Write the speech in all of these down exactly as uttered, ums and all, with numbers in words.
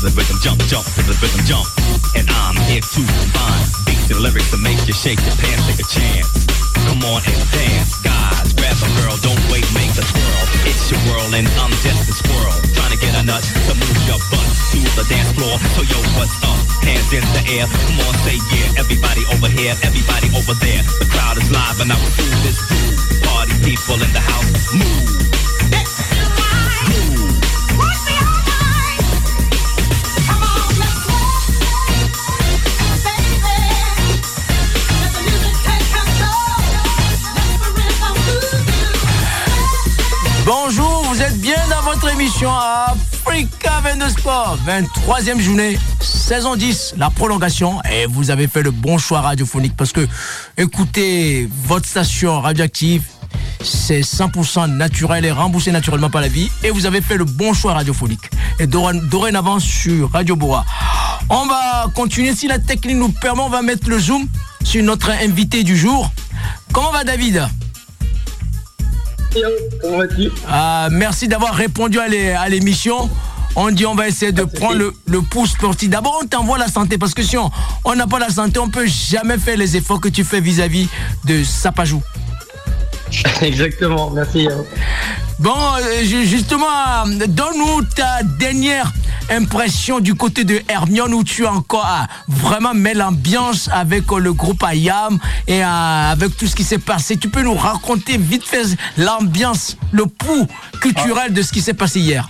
the rhythm, jump, jump to the rhythm, jump. And I'm here to combine beats and lyrics to make you shake your pants, take a chance. Come on and dance, guys, grab a girl, don't wait, make a twirl. It's your world and I'm just a squirrel, trying to get a nut to move your butt to the dance floor. So yo, what's up? Hands in the air, come on, say yeah. Everybody over here, everybody over there. The crowd is live and I will do this too. Party people in the house, move. Bonjour, vous êtes bien dans votre émission AFRICA vingt-deux SPORTS, vingt-troisième journée, saison dix, la prolongation. Et vous avez fait le bon choix radiophonique parce que écoutez votre station radioactive, c'est cent pour cent naturel et remboursé naturellement par la vie. Et vous avez fait le bon choix radiophonique. Et dorénavant sur Radio Boa. On va continuer, si la technique nous permet, on va mettre le zoom sur notre invité du jour. Comment va David ? Comment vas-tu ? euh, Merci d'avoir répondu à, les, à l'émission. On dit on va essayer de prendre le, le pouce sportif. D'abord on t'envoie la santé parce que si on n'a pas la santé, on ne peut jamais faire les efforts que tu fais vis-à-vis de Sapajou. Exactement, merci. Bon, justement, donne-nous ta dernière impression du côté de Hermione où tu as encore à vraiment mettre l'ambiance avec le groupe A Y A M et avec tout ce qui s'est passé. Tu peux nous raconter vite fait l'ambiance, le pouls culturel ah. de ce qui s'est passé hier.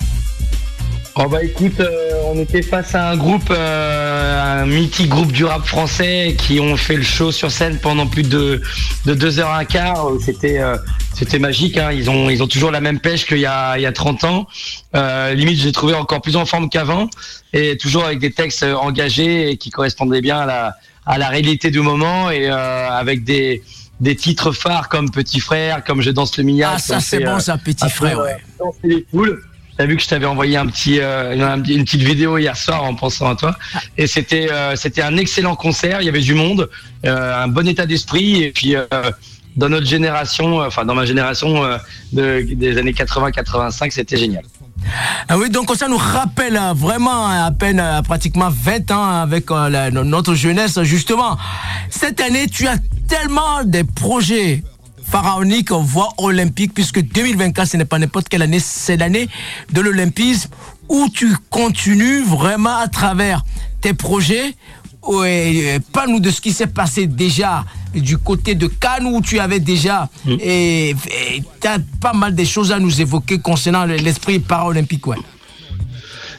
Oh bah écoute, euh, on était face à un groupe, euh, un mythique groupe du rap français qui ont fait le show sur scène pendant plus de de deux heures un quart. C'était euh, c'était magique. Hein. Ils ont ils ont toujours la même pêche qu'il y a il y a trente ans. Euh, limite, j'ai trouvé encore plus en forme qu'avant et toujours avec des textes engagés et qui correspondaient bien à la à la réalité du moment et euh, avec des des titres phares comme Petit Frère, comme Je danse le milliard. Ah ça c'est fait, bon ça, Petit après, Frère. Ouais. Euh, c'est les poules. T'as vu que je t'avais envoyé un petit, euh, une petite vidéo hier soir en pensant à toi. Et c'était, euh, c'était un excellent concert. Il y avait du monde, euh, un bon état d'esprit. Et puis, euh, dans notre génération, euh, enfin dans ma génération euh, de, des années quatre-vingts quatre-vingt-cinq, c'était génial. Ah oui, donc ça nous rappelle vraiment à peine pratiquement vingt ans avec euh, la, notre jeunesse. Justement, cette année, tu as tellement des projets pharaonique, voire olympique, puisque deux mille vingt-quatre, ce n'est pas n'importe quelle année, c'est l'année de l'olympisme, où tu continues vraiment à travers tes projets. Parle-nous de ce qui s'est passé déjà du côté de Cannes, où tu avais déjà, mmh. et tu as pas mal de choses à nous évoquer concernant l'esprit paralympique. Ouais.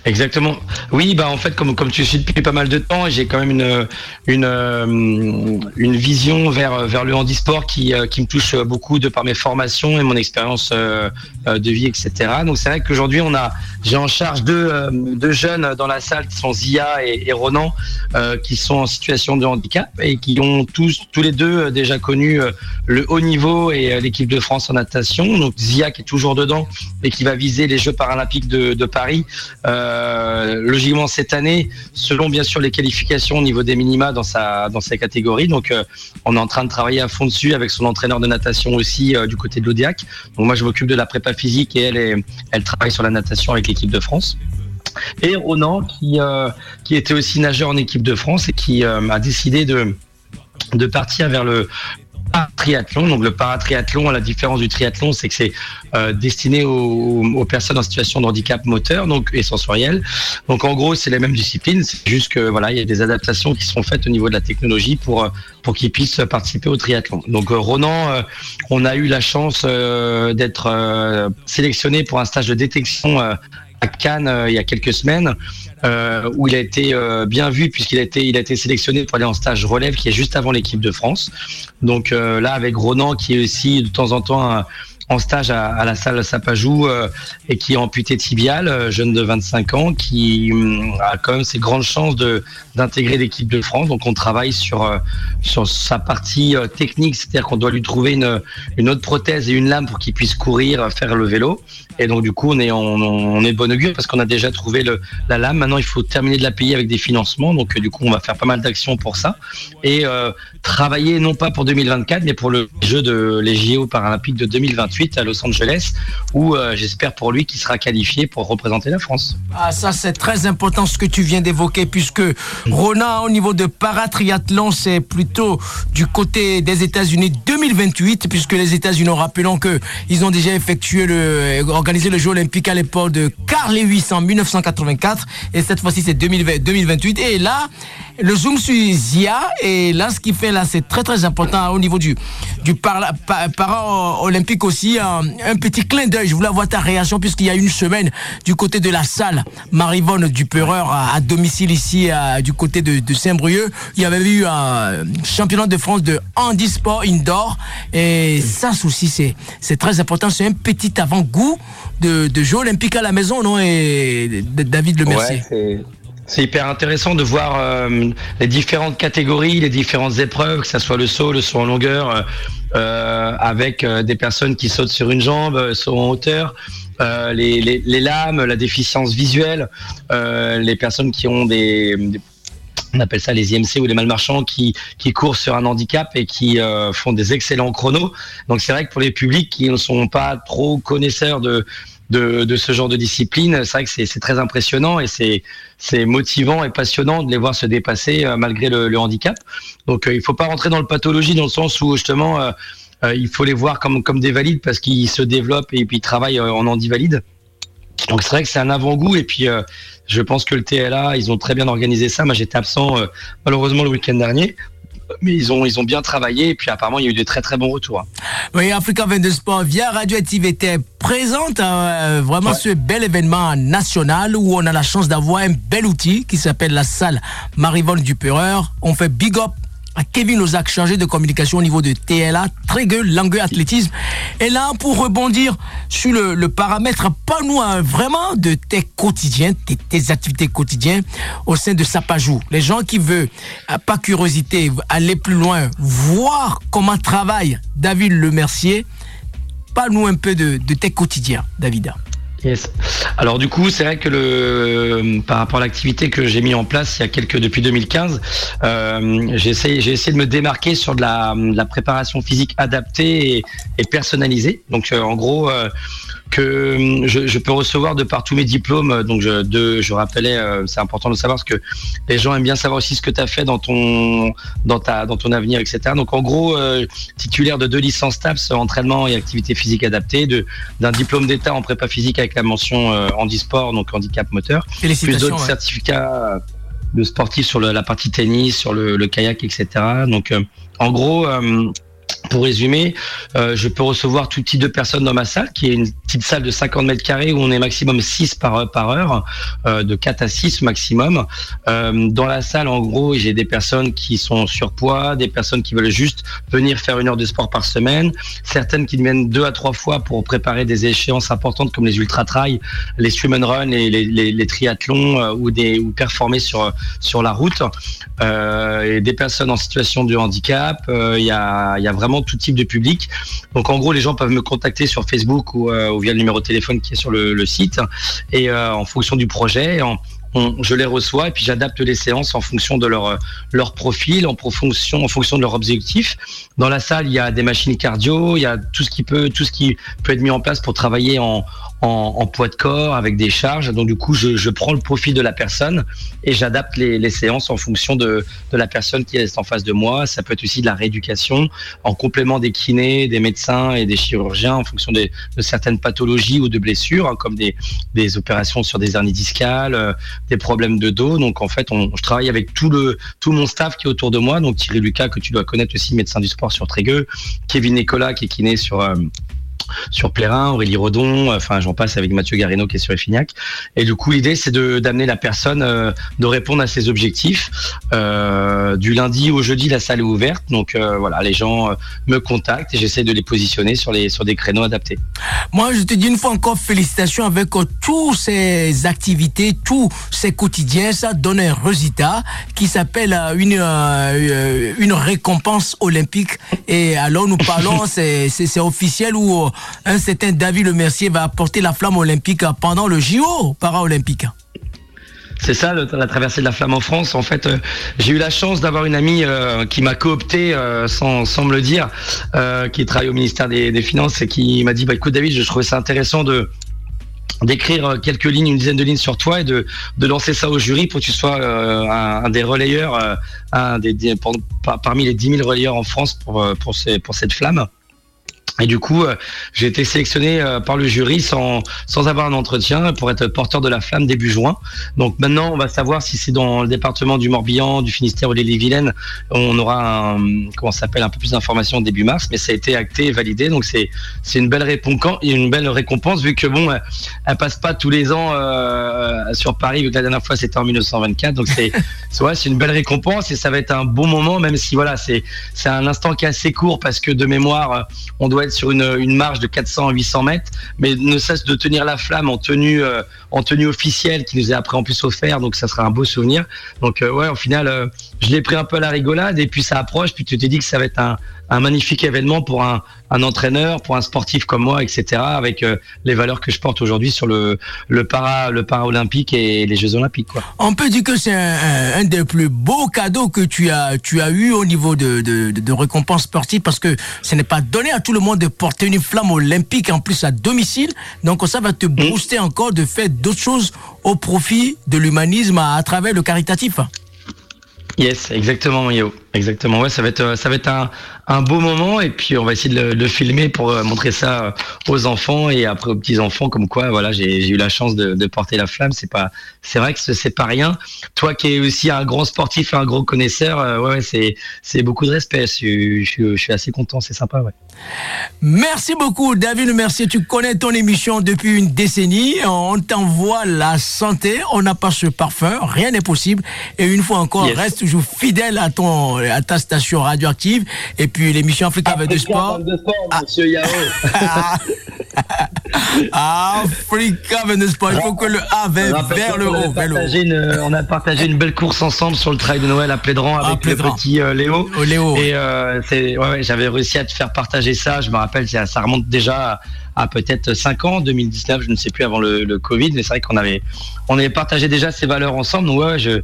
Exactement. Oui, bah en fait, comme comme tu suis depuis pas mal de temps, j'ai quand même une une une vision vers vers le handisport qui qui me touche beaucoup de par mes formations et mon expérience de vie, et cetera. Donc c'est vrai qu'aujourd'hui on a j'ai en charge deux deux jeunes dans la salle qui sont Zia et, et Ronan qui sont en situation de handicap et qui ont tous tous les deux déjà connu le haut niveau et l'équipe de France en natation. Donc Zia qui est toujours dedans et qui va viser les Jeux paralympiques de de Paris. Euh, logiquement cette année, selon bien sûr les qualifications au niveau des minima dans sa dans sa catégorie. Donc euh, on est en train de travailler à fond dessus avec son entraîneur de natation aussi euh, du côté de l'Audiac. Donc moi je m'occupe de la prépa physique et elle est, elle travaille sur la natation avec l'équipe de France. Et Ronan qui euh, qui était aussi nageur en équipe de France et qui euh, a décidé de de partir vers le triathlon. Donc le paratriathlon, à la différence du triathlon, c'est que c'est euh, destiné aux, aux personnes en situation de handicap moteur donc, et sensoriel. Donc en gros, c'est les mêmes disciplines, c'est juste que voilà, il y a des adaptations qui sont faites au niveau de la technologie pour pour qu'ils puissent participer au triathlon. Donc euh, Ronan, euh, on a eu la chance euh, d'être euh, sélectionné pour un stage de détection euh, à Cannes euh, il y a quelques semaines. Euh, où il a été euh, bien vu puisqu'il a été il a été sélectionné pour aller en stage relève qui est juste avant l'équipe de France. Donc euh, là avec Ronan qui est aussi de temps en temps un, en stage à, à la salle Sapajou euh, et qui est amputé tibial, euh, jeune de vingt-cinq ans, qui hum, a quand même ses grandes chances de d'intégrer l'équipe de France. Donc on travaille sur euh, sur sa partie euh, technique, c'est-à-dire qu'on doit lui trouver une une autre prothèse et une lame pour qu'il puisse courir, faire le vélo. Et donc du coup on est on, on est de bon augure parce qu'on a déjà trouvé le la lame. Maintenant il faut terminer de la payer avec des financements. Donc euh, du coup on va faire pas mal d'actions pour ça et euh, travailler non pas pour deux mille vingt-quatre mais pour le jeu de les J O paralympiques de deux mille vingt-huit. ensuite à Los Angeles où euh, j'espère pour lui qu'il sera qualifié pour représenter la France. Ah, ça c'est très important ce que tu viens d'évoquer, puisque Ronan au niveau de paratriathlon c'est plutôt du côté des États-Unis deux mille vingt-huit, puisque les États-Unis, rappelons qu'ils ont déjà effectué le, organisé le jeu olympique à l'époque de Carl Lewis en mille neuf cent quatre-vingt-quatre et cette fois-ci c'est deux mille vingt, deux mille vingt-huit et là le zoom sur Zia et là ce qu'il fait là c'est très très important au niveau du, du para, para olympique aussi. Un, un petit clin d'œil, je voulais avoir ta réaction puisqu'il y a une semaine du côté de la salle Marivonne du Peureur à, à domicile ici à, du côté de, de Saint-Brieuc, il y avait eu un championnat de France de handisport indoor et ça aussi c'est, c'est très important, c'est un petit avant-goût de, de jeux olympiques à la maison, non? Et David Le Mercier, ouais, c'est hyper intéressant de voir euh, les différentes catégories, les différentes épreuves, que ça soit le saut, le saut en longueur, euh, avec euh, des personnes qui sautent sur une jambe, saut en hauteur, euh, les, les, les lames, la déficience visuelle, euh, les personnes qui ont des, des on appelle ça les I M C ou les malmarchants qui qui courent sur un handicap et qui euh, font des excellents chronos. Donc c'est vrai que pour les publics qui ne sont pas trop connaisseurs de de de ce genre de discipline, c'est vrai que c'est c'est très impressionnant et c'est c'est motivant et passionnant de les voir se dépasser euh, malgré le, le handicap. Donc euh, il faut pas rentrer dans le pathologie dans le sens où justement euh, euh, il faut les voir comme comme des valides parce qu'ils se développent et puis ils travaillent euh, en handi-valide. Donc c'est vrai que c'est un avant-goût et puis euh, je pense que le T L A, ils ont très bien organisé ça. Moi, j'étais absent euh, malheureusement le week-end dernier, mais ils ont, ils ont bien travaillé et puis apparemment, il y a eu de très très bons retours. Oui, Africa vingt-deux Sports via Radioactive était présente euh, vraiment ouais. Ce bel événement national où on a la chance d'avoir un bel outil qui s'appelle la salle Marivonne du Peureur. On fait big up à Kevin Ozak, chargé de communication au niveau de T L A, très gueule, langue, athlétisme. Et là, pour rebondir sur le, le paramètre, parle-nous hein, vraiment de tes quotidiens, tes, tes activités quotidiennes au sein de Sapajou. Les gens qui veulent, pas curiosité, aller plus loin, voir comment travaille David Le Mercier, parle-nous un peu de, de tes quotidiens, David. Yes. Alors du coup, c'est vrai que le par rapport à l'activité que j'ai mis en place il y a quelques depuis deux mille quinze, euh, j'ai essayé j'ai essayé de me démarquer sur de la, de la préparation physique adaptée et, et personnalisée. Donc euh, en gros euh, que je, je peux recevoir de par tous mes diplômes. Donc je, de, je rappelais, euh, c'est important de savoir parce que les gens aiment bien savoir aussi ce que tu as fait dans ton dans ta dans ton avenir, et cetera. Donc en gros, euh, titulaire de deux licences TAPS, entraînement et activité physique adaptée, de d'un diplôme d'état en prépa physique avec la mention euh, handisport, donc handicap moteur, plus d'autres ouais. certificats de sportifs sur le, la partie tennis, sur le, le kayak, et cetera. Donc euh, en gros. Euh, Pour résumer, euh, je peux recevoir tout type de personnes dans ma salle, qui est une petite salle de cinquante mètres carrés où on est maximum six par, par heure, euh, de quatre à six maximum. Euh, dans la salle, en gros, j'ai des personnes qui sont en surpoids, des personnes qui veulent juste venir faire une heure de sport par semaine, certaines qui viennent deux à trois fois pour préparer des échéances importantes comme les ultra-trails, les swim and run, les, les, les, les triathlons euh, ou, des, ou performer sur, sur la route. Euh, et des personnes en situation de handicap, il euh, y, a, y a vraiment tout type de public. Donc en gros les gens peuvent me contacter sur Facebook ou, euh, ou via le numéro de téléphone qui est sur le, le site et euh, en fonction du projet en, on, je les reçois et puis j'adapte les séances en fonction de leur, leur profil, en fonction, en fonction de leur objectif. Dans la salle il y a des machines cardio, il y a tout ce qui peut, tout ce qui peut être mis en place pour travailler en En, en poids de corps avec des charges, donc du coup je, je prends le profil de la personne et j'adapte les, les séances en fonction de, de la personne qui est en face de moi. Ça peut être aussi de la rééducation en complément des kinés, des médecins et des chirurgiens en fonction des, de certaines pathologies ou de blessures hein, comme des, des opérations sur des hernies discales, euh, des problèmes de dos. Donc en fait on, je travaille avec tout, le, tout mon staff qui est autour de moi, donc Thierry Lucas que tu dois connaître aussi, médecin du sport sur Trégueux, Kevin Nicolas qui est kiné sur... Euh, sur Plérin, Aurélie Rodon, enfin j'en passe, avec Mathieu Garino qui est sur Effignac. Et du coup l'idée c'est de d'amener la personne euh, de répondre à ses objectifs. Euh, du lundi au jeudi la salle est ouverte, donc euh, voilà les gens euh, me contactent et j'essaie de les positionner sur les sur des créneaux adaptés. Moi je te dis une fois encore félicitations avec euh, toutes ces activités, tous ces quotidiens, ça donne un résultat qui s'appelle euh, une euh, une récompense olympique. Et alors nous parlons c'est c'est, c'est officiel où euh, un certain David Le Mercier va apporter la flamme olympique pendant le J O para-olympique. C'est ça, le, la traversée de la flamme en France. En fait, euh, j'ai eu la chance d'avoir une amie euh, qui m'a coopté, euh, sans, sans me le dire, euh, qui travaille au ministère des, des Finances et qui m'a dit, bah, écoute David, je trouvais ça intéressant de... d'écrire quelques lignes, une dizaine de lignes sur toi et de, de lancer ça au jury pour que tu sois euh, un, un des relayeurs, euh, un des, des pour, par, parmi les dix mille relayeurs en France pour, pour, ces, pour cette flamme. Et du coup, euh, j'ai été sélectionné euh, par le jury sans, sans avoir un entretien pour être porteur de la flamme début juin. Donc maintenant, on va savoir si c'est dans le département du Morbihan, du Finistère ou d'Ille-et-Vilaine. On aura un, comment ça s'appelle, un peu plus d'informations début mars, mais ça a été acté et validé. Donc c'est, c'est une belle récompense, une belle récompense vu que bon, elle, elle passe pas tous les ans euh, sur Paris, vu que la dernière fois c'était en mille neuf cent vingt-quatre. Donc c'est, c'est, ouais, c'est une belle récompense et ça va être un bon moment, même si voilà, c'est, c'est un instant qui est assez court parce que de mémoire, on doit être sur une, une marche de quatre cents à huit cents mètres, mais ne cesse de tenir la flamme en tenue, euh, en tenue officielle qui nous est après en plus offert, donc ça sera un beau souvenir. Donc euh, ouais, au final, euh, je l'ai pris un peu à la rigolade et puis ça approche, puis tu t'es dit que ça va être un, un magnifique événement pour un, un entraîneur, pour un sportif comme moi, et cetera, avec euh, les valeurs que je porte aujourd'hui sur le, le, para, le para-olympique et les Jeux Olympiques, quoi. On peut dire que c'est un, un des plus beaux cadeaux que tu as, tu as eu au niveau de, de, de, de récompenses sportives, parce que ce n'est pas donné à tout le monde de porter une flamme olympique en plus à domicile, donc ça va te booster mmh. encore de faire d'autres choses au profit de l'humanisme à, à travers le caritatif. Yes, exactement, Yo. Exactement, ouais, ça va être, ça va être un, un beau moment et puis on va essayer de le, de filmer pour montrer ça aux enfants et après aux petits enfants, comme quoi, voilà, j'ai, j'ai eu la chance de, de porter la flamme. C'est pas, c'est vrai que c'est pas rien. Toi qui es aussi un grand sportif, un gros connaisseur, euh, ouais, ouais, c'est, c'est beaucoup de respect. Je, je, je suis assez content, c'est sympa, ouais. Merci beaucoup, David Le Mercier. Tu connais ton émission depuis une décennie. On t'envoie la santé. On n'a pas ce parfum, rien n'est possible. Et une fois encore, yes. Reste toujours fidèle à ton. à ta station radioactive et puis l'émission Africa vingt-deux Sports. Monsieur Yao. Africa vingt-deux Sports. Il faut que le A vers, vers le haut. On a partagé une belle course ensemble sur le trail de Noël à Plédran avec ah, Plédran. le petit euh, Léo. Oh, Léo. Et euh, c'est, ouais, ouais, j'avais réussi à te faire partager ça. Je me rappelle, ça, ça remonte déjà à, à peut-être cinq ans, deux mille dix-neuf, je ne sais plus, avant le, le Covid. Mais c'est vrai qu'on avait, on avait partagé déjà ces valeurs ensemble. Donc, ouais, ouais, je.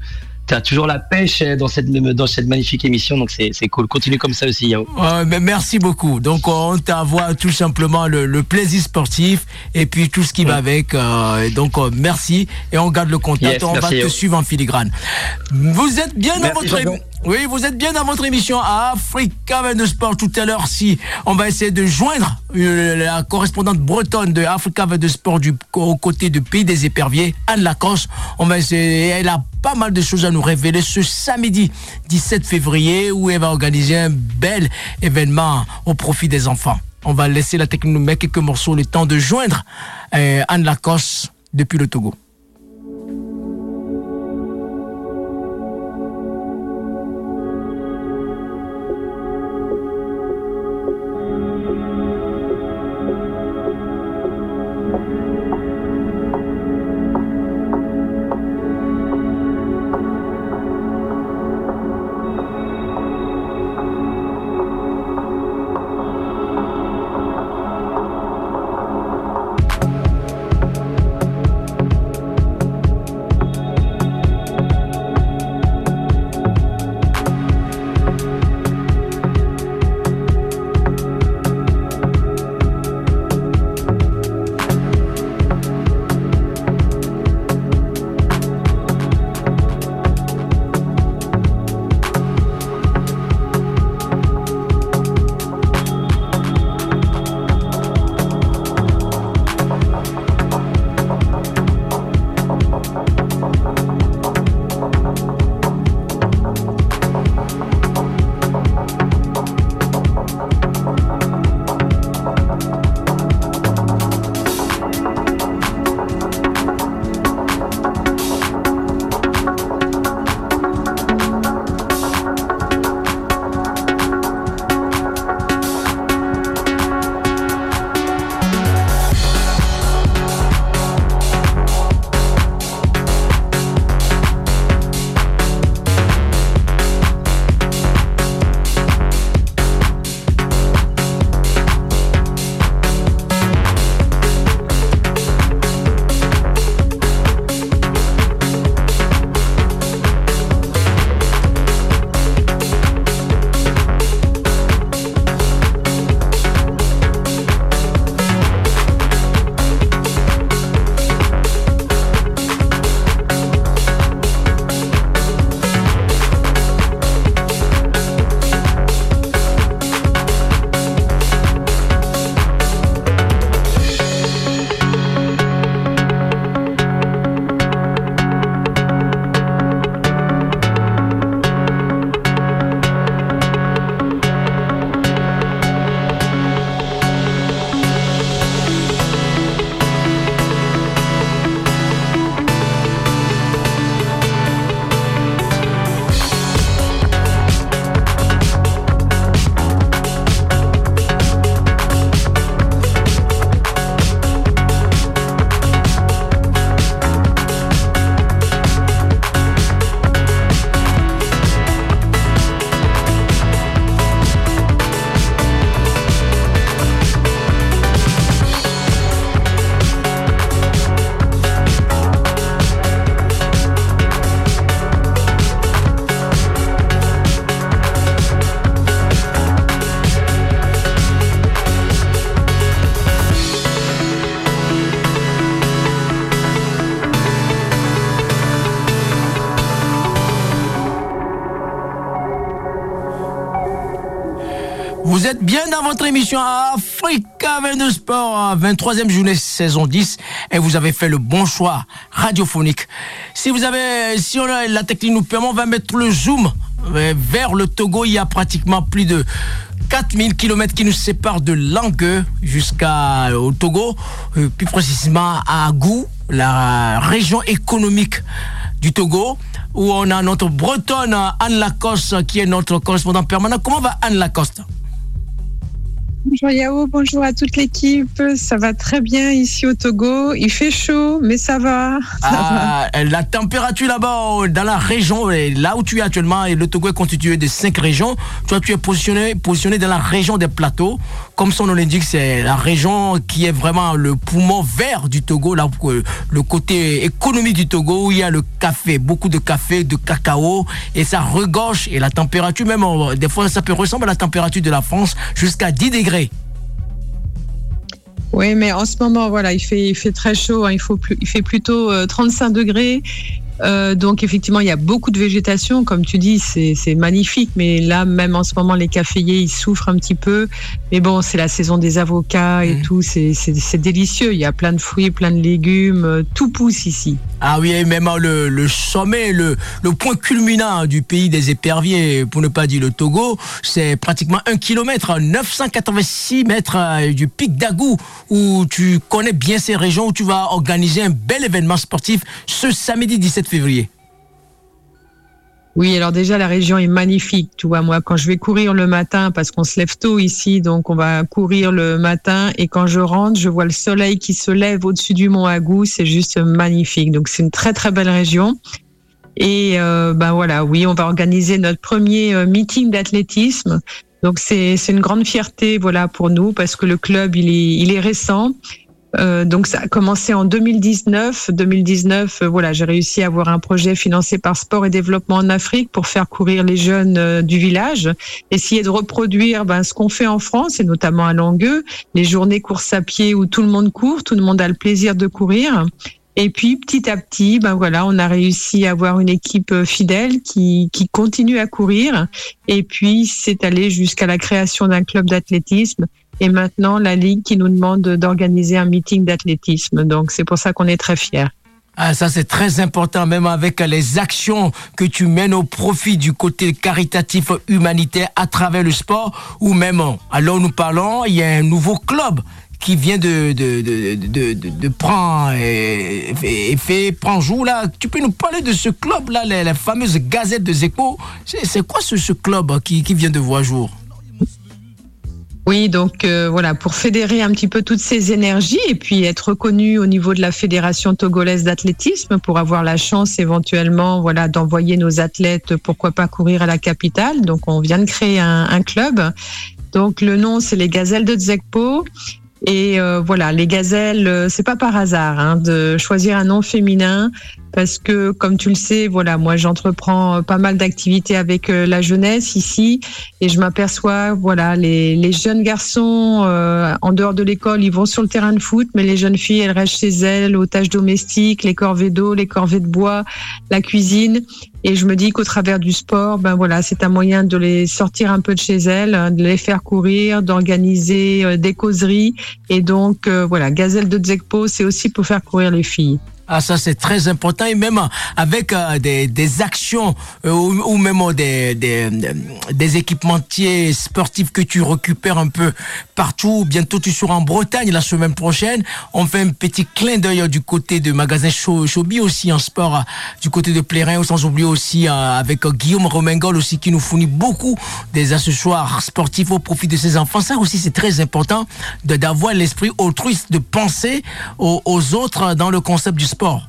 T'as toujours la pêche dans cette, dans cette magnifique émission, donc c'est, c'est cool. Continue comme ça aussi, Yao. Euh, mais merci beaucoup. Donc, on t'envoie tout simplement le, le plaisir sportif et puis tout ce qui ouais. va avec. Euh, donc, merci et on garde le contact. Yes, on merci, va Yao. Te suivre en filigrane. Vous êtes bien merci, dans votre émission. Oui, vous êtes bien dans votre émission à Africa vingt-deux Sports. Tout à l'heure, si on va essayer de joindre la correspondante bretonne de Africa vingt-deux Sports du, aux côtés du Pays des Éperviers, Anne Lacoste. On va essayer, elle a pas mal de choses à nous révéler ce samedi dix-sept février où elle va organiser un bel événement au profit des enfants. On va laisser la technique nous mettre quelques morceaux le temps de joindre euh, Anne Lacoste depuis le Togo. Vous êtes bien dans votre émission AFRICA vingt-deux SPORTS, vingt-troisième journée saison dix, et vous avez fait le bon choix radiophonique. Si vous avez, si on a la technique nous permet, on va mettre le zoom vers le Togo. Il y a pratiquement plus de quatre mille kilomètres qui nous séparent de Langue jusqu'à au Togo, plus précisément à Agou, la région économique du Togo, où on a notre bretonne Anne Lacoste qui est notre correspondante permanente. Comment va Anne Lacoste? Bonjour Yao, bonjour à toute l'équipe. Ça va très bien ici au Togo. Il fait chaud, mais ça va. Ça ah, va. La température là-bas, dans la région, là où tu es actuellement, et le Togo est constitué de cinq régions. Toi, tu es positionné, positionné dans la région des plateaux. Comme son nom l'indique, c'est la région qui est vraiment le poumon vert du Togo, là où le côté économique du Togo, où il y a le café, beaucoup de café, de cacao, et ça regorge. Et la température, même, des fois, ça peut ressembler à la température de la France, jusqu'à dix degrés. Oui, mais en ce moment, voilà, il fait, il fait très chaud, hein, il, faut plus, il fait plutôt euh, trente-cinq degrés. Euh, donc, effectivement, il y a beaucoup de végétation. Comme tu dis, c'est, c'est magnifique. Mais là, même en ce moment, les caféiers, ils souffrent un petit peu. Mais bon, c'est la saison des avocats et mmh. tout. C'est, c'est, c'est délicieux. Il y a plein de fruits, plein de légumes. Tout pousse ici. Ah oui, et même le, le sommet, le, le point culminant du pays des éperviers, pour ne pas dire le Togo, c'est pratiquement un kilomètre, neuf cent quatre-vingt-six mètres du Pic d'Agou, où tu connais bien ces régions, où tu vas organiser un bel événement sportif ce samedi dix-sept février. Oui, alors déjà la région est magnifique, tu vois, moi quand je vais courir le matin, parce qu'on se lève tôt ici, donc on va courir le matin, et quand je rentre, je vois le soleil qui se lève au-dessus du mont Agou, c'est juste magnifique, donc c'est une très très belle région. Et euh, ben voilà, oui, on va organiser notre premier meeting d'athlétisme, donc c'est, c'est une grande fierté, voilà, pour nous, parce que le club il est, il est récent. Euh, donc ça a commencé en deux mille dix-neuf. deux mille dix-neuf, euh, voilà, j'ai réussi à avoir un projet financé par Sport et Développement en Afrique pour faire courir les jeunes euh, du village, essayer de reproduire ben, ce qu'on fait en France et notamment à Langueux, les journées course à pied où tout le monde court, tout le monde a le plaisir de courir. Et puis petit à petit, ben voilà, on a réussi à avoir une équipe fidèle qui qui continue à courir. Et puis c'est allé jusqu'à la création d'un club d'athlétisme. Et maintenant, la Ligue qui nous demande d'organiser un meeting d'athlétisme. Donc, c'est pour ça qu'on est très fiers. Ah, ça, c'est très important, même avec les actions que tu mènes au profit du côté caritatif humanitaire à travers le sport, ou même, alors nous parlons, il y a un nouveau club qui vient de, de, de, de, de, de prendre et, et fait, prend jour, là. Tu peux nous parler de ce club-là, la, la fameuse Gazette de Dzekpo. C'est, c'est quoi ce, ce club qui, qui vient de voir jour? Oui, donc euh, voilà, pour fédérer un petit peu toutes ces énergies et puis être reconnu au niveau de la Fédération togolaise d'athlétisme pour avoir la chance éventuellement, voilà, d'envoyer nos athlètes, pourquoi pas courir à la capitale. Donc on vient de créer un, un club. Donc le nom c'est les Gazelles de Dzekpo. Et euh, voilà, les gazelles, euh, c'est pas par hasard hein, de choisir un nom féminin parce que, comme tu le sais, voilà, moi j'entreprends pas mal d'activités avec euh, la jeunesse ici et je m'aperçois, voilà, les, les jeunes garçons euh, en dehors de l'école, ils vont sur le terrain de foot, mais les jeunes filles, elles restent chez elles aux tâches domestiques, les corvées d'eau, les corvées de bois, la cuisine. Et je me dis qu'au travers du sport, ben voilà, c'est un moyen de les sortir un peu de chez elles, hein, de les faire courir, d'organiser euh, des causeries. Et donc, euh, voilà, Gazelle de Dzekpo, c'est aussi pour faire courir les filles. Ah, ça, c'est très important. Et même avec euh, des, des actions euh, ou, ou même euh, des, des, des équipementiers sportifs que tu récupères un peu partout. Bientôt, tu seras en Bretagne la semaine prochaine. On fait un petit clin d'œil euh, du côté de magasin Chobi aussi en sport, euh, du côté de Plérin, sans oublier aussi euh, avec euh, Guillaume Romengol aussi qui nous fournit beaucoup des accessoires sportifs au profit de ses enfants. Ça aussi, c'est très important de, d'avoir l'esprit altruiste, de penser aux, aux autres dans le concept du sport. Sport.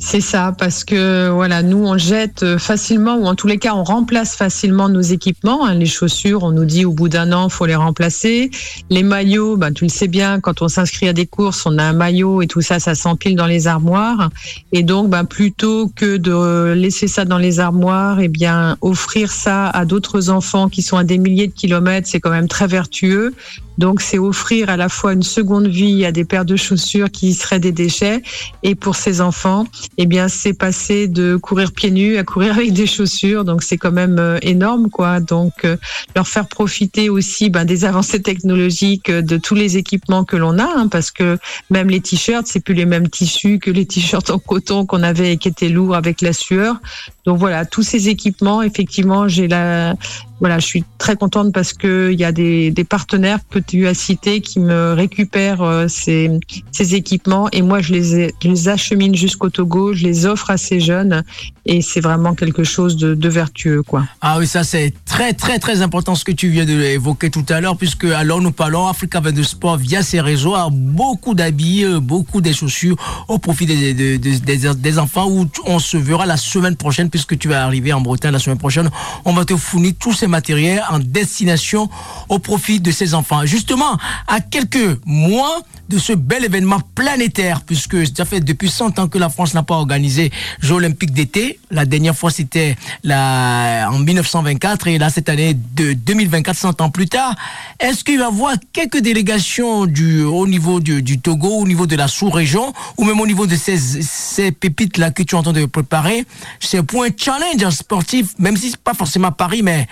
C'est ça, parce que voilà, nous on jette facilement, ou en tous les cas on remplace facilement nos équipements, hein, les chaussures on nous dit au bout d'un an faut les remplacer, les maillots, ben, tu le sais bien, quand on s'inscrit à des courses on a un maillot et tout ça, ça s'empile dans les armoires et donc ben, plutôt que de laisser ça dans les armoires, eh bien offrir ça à d'autres enfants qui sont à des milliers de kilomètres, c'est quand même très vertueux. Donc c'est offrir à la fois une seconde vie à des paires de chaussures qui seraient des déchets, et pour ces enfants, eh bien c'est passer de courir pieds nus à courir avec des chaussures. Donc c'est quand même énorme, quoi. Donc euh, leur faire profiter aussi ben, des avancées technologiques, de tous les équipements que l'on a, hein, parce que même les t-shirts, c'est plus les mêmes tissus que les t-shirts en coton qu'on avait et qui étaient lourds avec la sueur. Donc voilà, tous ces équipements, effectivement, j'ai la voilà, je suis très contente parce que il y a des, des partenaires que tu as cités qui me récupèrent ces, ces équipements, et moi je les, je les achemine jusqu'au Togo, je les offre à ces jeunes, et c'est vraiment quelque chose de, de vertueux, quoi. Ah oui, ça c'est très très très important ce que tu viens d'évoquer tout à l'heure, puisque alors nous parlons Africa vingt-deux Sport via ses réseaux a beaucoup d'habits, beaucoup des chaussures au profit des, des, des, des, des enfants, où on se verra la semaine prochaine, puisque tu vas arriver en Bretagne la semaine prochaine. On va te fournir tous ces matériel en destination au profit de ces enfants. Justement, à quelques mois de ce bel événement planétaire, puisque ça fait depuis cent ans que la France n'a pas organisé Jeux Olympiques d'été. La dernière fois, c'était la, en dix-neuf cent vingt-quatre, et là, cette année de deux mille vingt-quatre, cent ans plus tard, est-ce qu'il va y avoir quelques délégations du, au niveau du, du Togo, au niveau de la sous-région, ou même au niveau de ces, ces pépites-là que tu entends de préparer? C'est pour un challenge sportif, même si c'est pas forcément à Paris, mais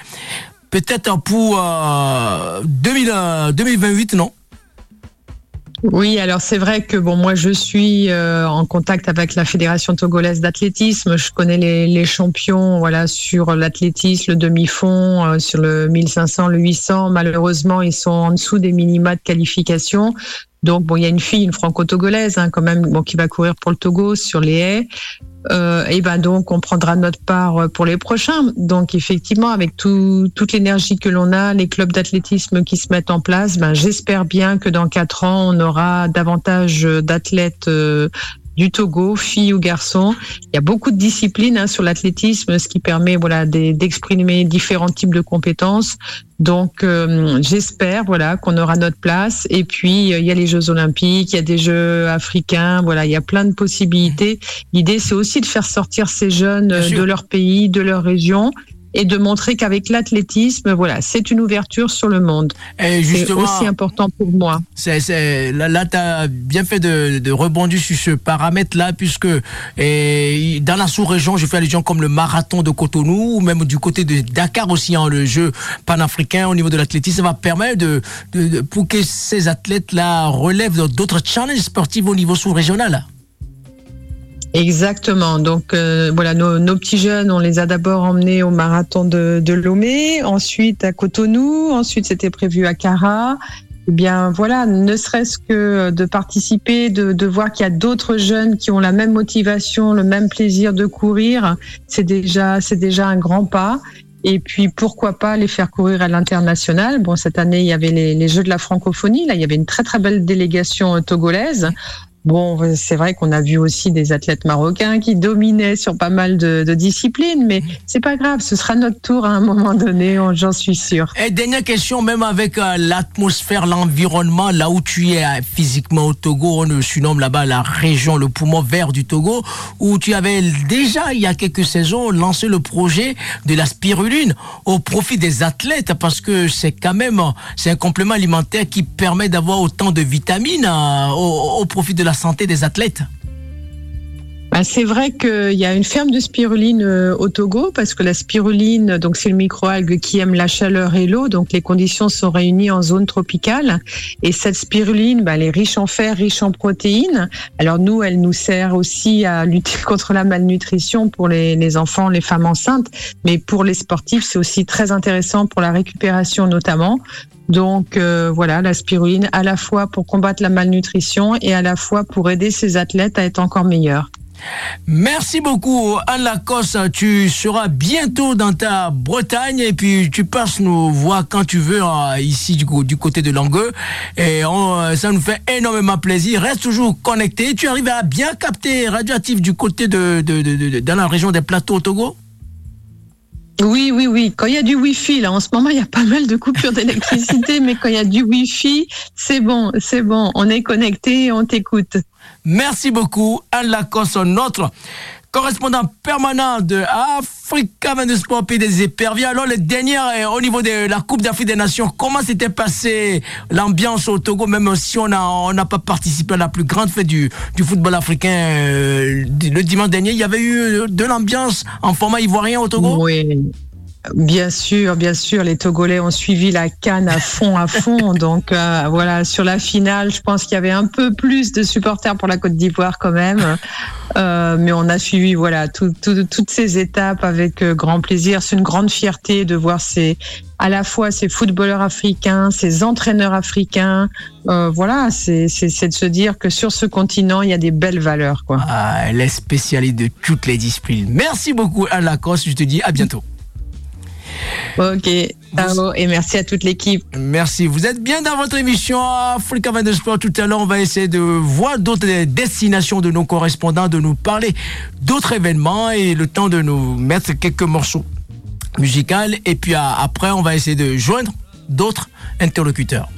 peut-être pour euh, deux mille vingt-huit, non? Oui, alors c'est vrai que bon, moi je suis euh, en contact avec la Fédération togolaise d'athlétisme. Je connais les, les champions, voilà, sur l'athlétisme, le demi-fond, euh, sur le mille cinq cents, le huit cents. Malheureusement, ils sont en dessous des minima de qualification. Donc bon, il y a une fille, une franco-togolaise, hein, quand même, bon, qui va courir pour le Togo sur les haies. Euh, et ben donc on prendra notre part pour les prochains. Donc effectivement, avec tout, toute l'énergie que l'on a, les clubs d'athlétisme qui se mettent en place, ben j'espère bien que dans quatre ans on aura davantage d'athlètes euh, du Togo, filles ou garçons. Il y a beaucoup de disciplines, hein, sur l'athlétisme, ce qui permet voilà des, d'exprimer différents types de compétences. Donc euh, j'espère voilà qu'on aura notre place, et puis euh, il y a les Jeux Olympiques, il y a des Jeux africains, voilà, il y a plein de possibilités. L'idée c'est aussi de faire sortir ces jeunes euh, de leur pays, de leur région, et de montrer qu'avec l'athlétisme, voilà, c'est une ouverture sur le monde. Et justement, c'est aussi important pour moi. C'est, c'est, là, là tu as bien fait de, de rebondir sur ce paramètre-là, puisque et, dans la sous-région, je fais allusion comme le marathon de Cotonou, ou même du côté de Dakar aussi, hein, le jeu panafricain au niveau de l'athlétisme, ça va permettre de, de, de, pour que ces athlètes-là relèvent d'autres challenges sportifs au niveau sous-régional. Exactement. Donc euh, voilà, nos, nos petits jeunes, on les a d'abord emmenés au marathon de, de Lomé, ensuite à Cotonou, ensuite c'était prévu à Kara. Eh bien voilà, ne serait-ce que de participer, de, de voir qu'il y a d'autres jeunes qui ont la même motivation, le même plaisir de courir, c'est déjà, c'est déjà un grand pas. Et puis pourquoi pas les faire courir à l'international. Bon, cette année il y avait les, les Jeux de la francophonie. Là, il y avait une très très belle délégation togolaise. Bon, c'est vrai qu'on a vu aussi des athlètes marocains qui dominaient sur pas mal de, de disciplines, mais c'est pas grave, ce sera notre tour à un moment donné, on, j'en suis sûre. Et dernière question, même avec euh, l'atmosphère, l'environnement, là où tu es euh, physiquement au Togo, on le surnomme là-bas la région, le poumon vert du Togo, où tu avais déjà, il y a quelques saisons, lancé le projet de la spiruline au profit des athlètes, parce que c'est quand même, c'est un complément alimentaire qui permet d'avoir autant de vitamines euh, au, au profit de la la santé des athlètes. Bah, c'est vrai qu'il y a une ferme de spiruline euh, au Togo, parce que la spiruline, donc c'est le microalgue qui aime la chaleur et l'eau, donc les conditions sont réunies en zone tropicale. Et cette spiruline, bah, elle est riche en fer, riche en protéines. Alors nous, elle nous sert aussi à lutter contre la malnutrition pour les, les enfants, les femmes enceintes, mais pour les sportifs, c'est aussi très intéressant pour la récupération notamment. Donc euh, voilà, la spiruline à la fois pour combattre la malnutrition et à la fois pour aider ces athlètes à être encore meilleurs. Merci beaucoup Anne Lacoste, tu seras bientôt dans ta Bretagne et puis tu passes nous voir quand tu veux ici du, coup, du côté de Langueux, et on, ça nous fait énormément plaisir. Reste toujours connecté, tu arrives à bien capter Radioactif du côté de, de, de, de, de dans la région des plateaux au Togo? Oui, oui, oui. Quand il y a du Wi-Fi, là, en ce moment, il y a pas mal de coupures d'électricité, mais quand il y a du Wi-Fi, c'est bon, c'est bon. On est connecté et on t'écoute. Merci beaucoup, Anne Lacoste, notre correspondant permanent de AFRICA vingt-deux SPORTS, pays des éperviers. Alors, le dernier, au niveau de la Coupe d'Afrique des Nations, comment s'était passée l'ambiance au Togo, même si on n'a on n'a pas participé à la plus grande fête du, du football africain euh, le dimanche dernier? Il y avait eu de l'ambiance en format ivoirien au Togo? Oui. Bien sûr, bien sûr, les Togolais ont suivi la CAN à fond, à fond. Donc euh, voilà, sur la finale, je pense qu'il y avait un peu plus de supporters pour la Côte d'Ivoire quand même. Euh, mais on a suivi voilà tout, tout, toutes ces étapes avec euh, grand plaisir. C'est une grande fierté de voir ces, à la fois ces footballeurs africains, ces entraîneurs africains. Euh, voilà, c'est, c'est, c'est de se dire que sur ce continent, il y a des belles valeurs, quoi. Ah, les spécialistes de toutes les disciplines. Merci beaucoup, Anne Lacoste. Je te dis à bientôt. Ok, bravo et merci à toute l'équipe. Merci, vous êtes bien dans votre émission Africa vingt-deux Sports. Tout à l'heure, on va essayer de voir d'autres destinations de nos correspondants, de nous parler d'autres événements et le temps de nous mettre quelques morceaux musicaux. Et puis après, on va essayer de joindre d'autres interlocuteurs.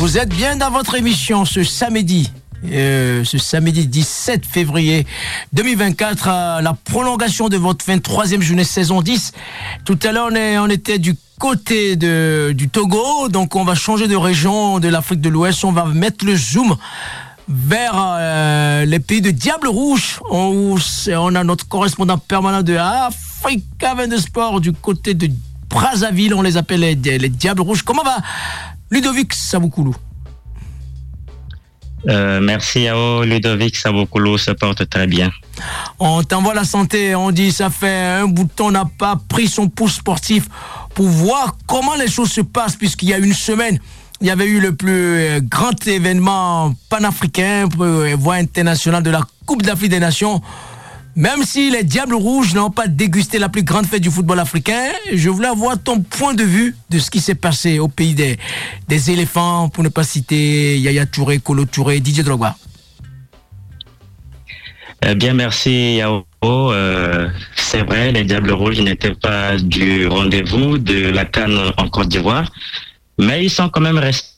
Vous êtes bien dans votre émission ce samedi. Euh, ce samedi dix-sept février deux mille vingt-quatre, euh, la prolongation de votre vingt-troisième journée saison dix. Tout à l'heure, on, est, on était du côté de, du Togo, donc on va changer de région de l'Afrique de l'Ouest. On va mettre le zoom vers euh, les pays de Diable Rouge, où on a notre correspondant permanent de AFRICA vingt-deux SPORTS du côté de Brazzaville. On les appelle les, les Diables Rouges. Comment va Ludovic Saboukoulou? Euh, merci à vous, Ludovic Saboukoulou se porte très bien. On t'envoie la santé, on dit ça fait un bout de temps, on n'a pas pris son pouce sportif pour voir comment les choses se passent, puisqu'il y a une semaine, il y avait eu le plus grand événement panafricain, voire international de la Coupe d'Afrique des Nations. Même si les Diables Rouges n'ont pas dégusté la plus grande fête du football africain, je voulais avoir ton point de vue de ce qui s'est passé au pays des, des éléphants, pour ne pas citer Yaya Touré, Kolo Touré, Didier Drogba. Eh bien, merci Yao. Euh, c'est vrai, les Diables Rouges n'étaient pas du rendez-vous de la CAN en Côte d'Ivoire, mais ils sont quand même restés.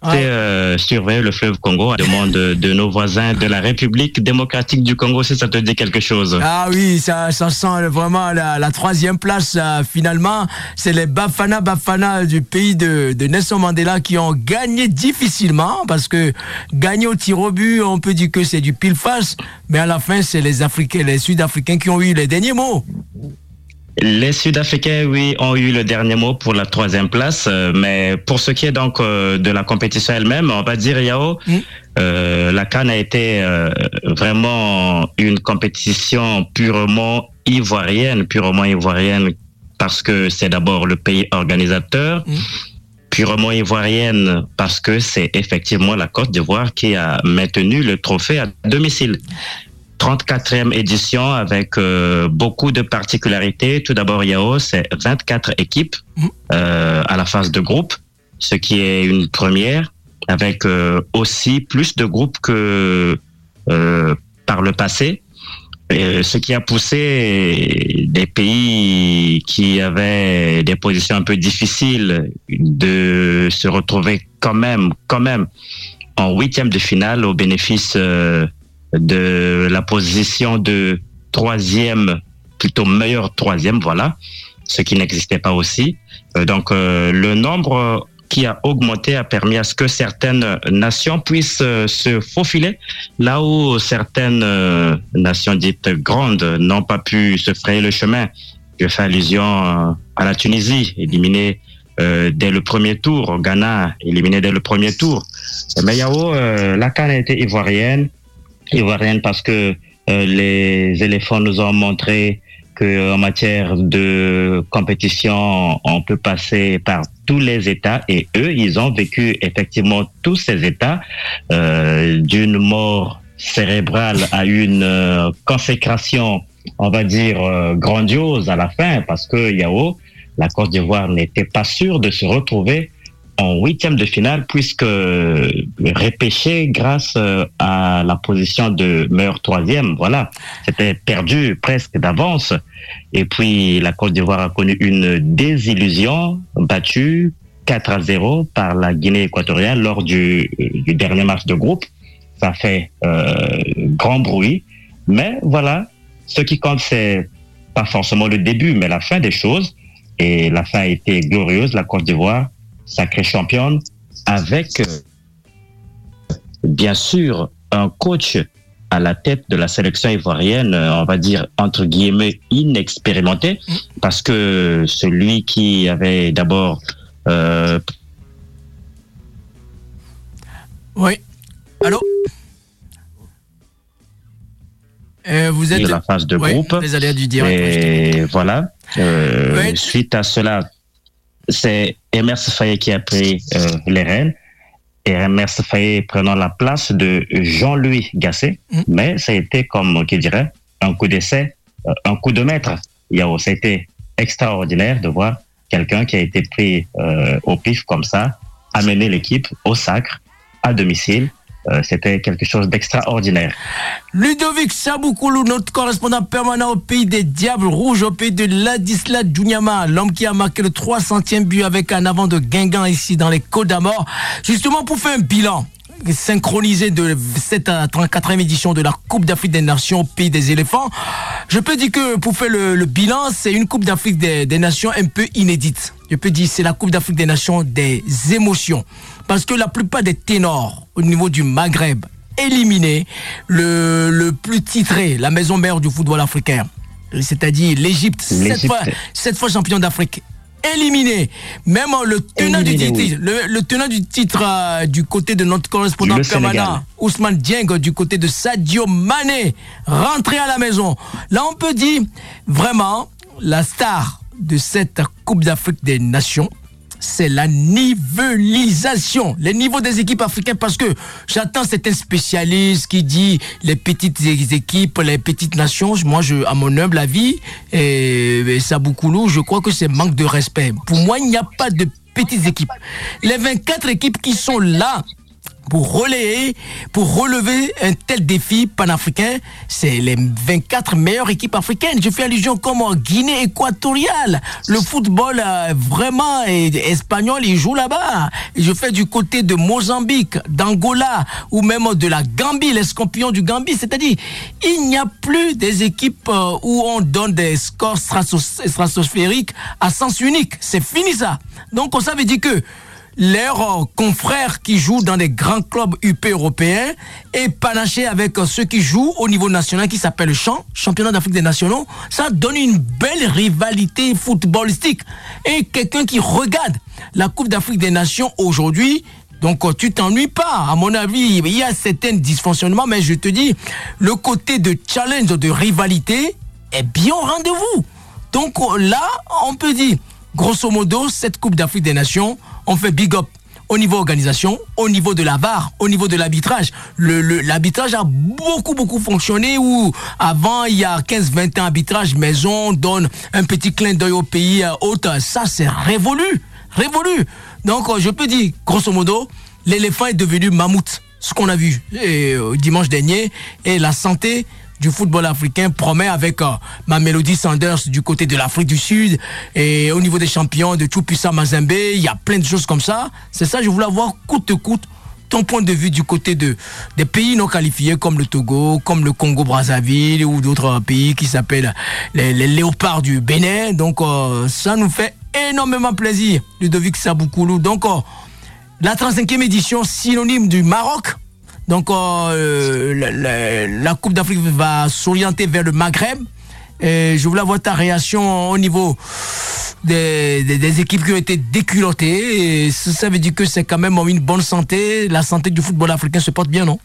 Ah. Euh, surveiller le fleuve Congo à demande de, de nos voisins de la République démocratique du Congo, si ça te dit quelque chose. Ah oui, ça, ça sent vraiment la, la troisième place euh, finalement. C'est les Bafana Bafana du pays de, de Nelson Mandela qui ont gagné difficilement, parce que gagner au tir au but, on peut dire que c'est du pile face, mais à la fin c'est les Africains, les Sud-Africains qui ont eu les derniers mots. Les Sud-Africains, oui, ont eu le dernier mot pour la troisième place, mais pour ce qui est donc de la compétition elle-même, on va dire, Yao, mmh. euh, la CAN a été euh, vraiment une compétition purement ivoirienne, purement ivoirienne, parce que c'est d'abord le pays organisateur, mmh. purement ivoirienne, parce que c'est effectivement la Côte d'Ivoire qui a maintenu le trophée à domicile. trente-quatrième édition avec euh, beaucoup de particularités. Tout d'abord, Yao, c'est vingt-quatre équipes euh, à la phase de groupe, ce qui est une première, avec euh, aussi plus de groupes que euh, par le passé, et ce qui a poussé des pays qui avaient des positions un peu difficiles de se retrouver quand même, quand même en huitième de finale au bénéfice euh, de la position de troisième, plutôt meilleur troisième, voilà, ce qui n'existait pas aussi. Donc euh, le nombre qui a augmenté a permis à ce que certaines nations puissent euh, se faufiler, là où certaines euh, nations dites grandes n'ont pas pu se frayer le chemin. Je fais allusion à la Tunisie, éliminée Euh, dès le premier tour, Ghana, éliminée dès le premier tour. Mais Yao, euh, la CAN a été ivoirienne, ivoirienne parce que euh, les éléphants nous ont montré que en matière de compétition, on peut passer par tous les États, et eux, ils ont vécu effectivement tous ces États euh, d'une mort cérébrale à une euh, consécration, on va dire, euh, grandiose à la fin, parce que Yao, la Côte d'Ivoire n'était pas sûre de se retrouver en huitième de finale, puisque repêché grâce à la position de meilleur troisième, voilà, c'était perdu presque d'avance. Et puis la Côte d'Ivoire a connu une désillusion, battue quatre à zéro par la Guinée équatoriale lors du, du dernier match de groupe. Ça fait euh, grand bruit, mais voilà, ce qui compte, c'est pas forcément le début, mais la fin des choses. Et la fin a été glorieuse, la Côte d'Ivoire sacrée championne, avec bien sûr un coach à la tête de la sélection ivoirienne, on va dire entre guillemets inexpérimenté, parce que celui qui avait d'abord euh... oui allô euh, vous êtes la phase de oui, groupe les aléas du direct, et voilà euh, oui. Suite à cela, c'est Emerse Faé qui a pris euh, les rênes, et Emerse Faé prenant la place de Jean-Louis Gasset. Mmh. Mais ça a été, comme qui dirait, un coup d'essai, euh, un coup de maître. Yao, ça a été extraordinaire de voir quelqu'un qui a été pris euh, au pif comme ça, amener l'équipe au sacre, à domicile, euh, c'était quelque chose d'extraordinaire. Ludovic Saboukoulou, notre correspondant permanent au pays des Diables Rouges, au pays de Ladislav Djunyama, l'homme qui a marqué le trois centième but avec un avant de Guingamp ici dans les Côtes d'Armor. Justement, pour faire un bilan synchronisé de cette trente-quatrième édition de la Coupe d'Afrique des Nations au pays des éléphants, je peux dire que pour faire le, le bilan, c'est une Coupe d'Afrique des, des Nations un peu inédite. Je peux dire c'est la Coupe d'Afrique des Nations des émotions, parce que la plupart des ténors au niveau du Maghreb éliminés, le, le plus titré, la maison mère du football africain, c'est-à-dire l'Égypte, sept fois, sept fois champion d'Afrique, éliminé. Même le tenant du titre, oui. le, le tenant du titre euh, du côté de notre correspondant le permanent, Sénégal. Ousmane Dieng, du côté de Sadio Mané, rentré à la maison. Là, on peut dire vraiment la star de cette Coupe d'Afrique des Nations, c'est la nivellisation, les niveaux des équipes africaines, parce que j'attends certains spécialistes qui disent les petites équipes, les petites nations. Moi, je, à mon humble avis, et, et Saboukoulou, je crois que c'est manque de respect. Pour moi, il n'y a pas de petites équipes. Les vingt-quatre équipes qui sont là pour relayer, pour relever un tel défi panafricain, c'est les vingt-quatre meilleures équipes africaines. Je fais allusion comme en Guinée équatoriale. Le football euh, vraiment est, est espagnol, il joue là-bas. Et je fais du côté de Mozambique, d'Angola ou même de la Gambie, les scorpions du Gambie. C'est-à-dire, il n'y a plus des équipes euh, où on donne des scores stratosphériques à sens unique. C'est fini ça. Donc, ça veut dire que leurs confrères qui jouent dans des grands clubs U P européens et panaché avec ceux qui jouent au niveau national qui s'appelle le champ, championnat d'Afrique des Nations, ça donne une belle rivalité footballistique. Et quelqu'un qui regarde la Coupe d'Afrique des Nations aujourd'hui, donc tu t'ennuies pas. À mon avis, il y a certains dysfonctionnements, mais je te dis, le côté de challenge, de rivalité est bien au rendez-vous. Donc là, on peut dire, grosso modo, cette Coupe d'Afrique des Nations, on fait big up au niveau organisation, au niveau de la V A R, au niveau de l'arbitrage. Le, le, l'arbitrage a beaucoup, beaucoup fonctionné où avant, il y a quinze vingt ans, arbitrage maison, donne un petit clin d'œil au pays hôte. Ça, c'est révolu, révolu. Donc, je peux dire, grosso modo, l'éléphant est devenu mammouth, ce qu'on a vu et, euh, dimanche dernier. Et la santé du football africain promet avec euh, Mamelodi Sundowns du côté de l'Afrique du Sud et au niveau des champions de tout-puissant Mazembe, il y a plein de choses comme ça. C'est ça, je voulais avoir coûte que coûte ton point de vue du côté de des pays non qualifiés comme le Togo, comme le Congo Brazzaville ou d'autres pays qui s'appellent les, les léopards du Bénin. Donc euh, ça nous fait énormément plaisir, Ludovic Saboukoulou. Donc euh, la trente-cinquième édition synonyme du Maroc. Donc, euh, la, la, la Coupe d'Afrique va s'orienter vers le Maghreb. Et je voulais avoir ta réaction au niveau des, des, des équipes qui ont été déculottées. Et ça, ça veut dire que c'est quand même une bonne santé. La santé du football africain se porte bien, non ?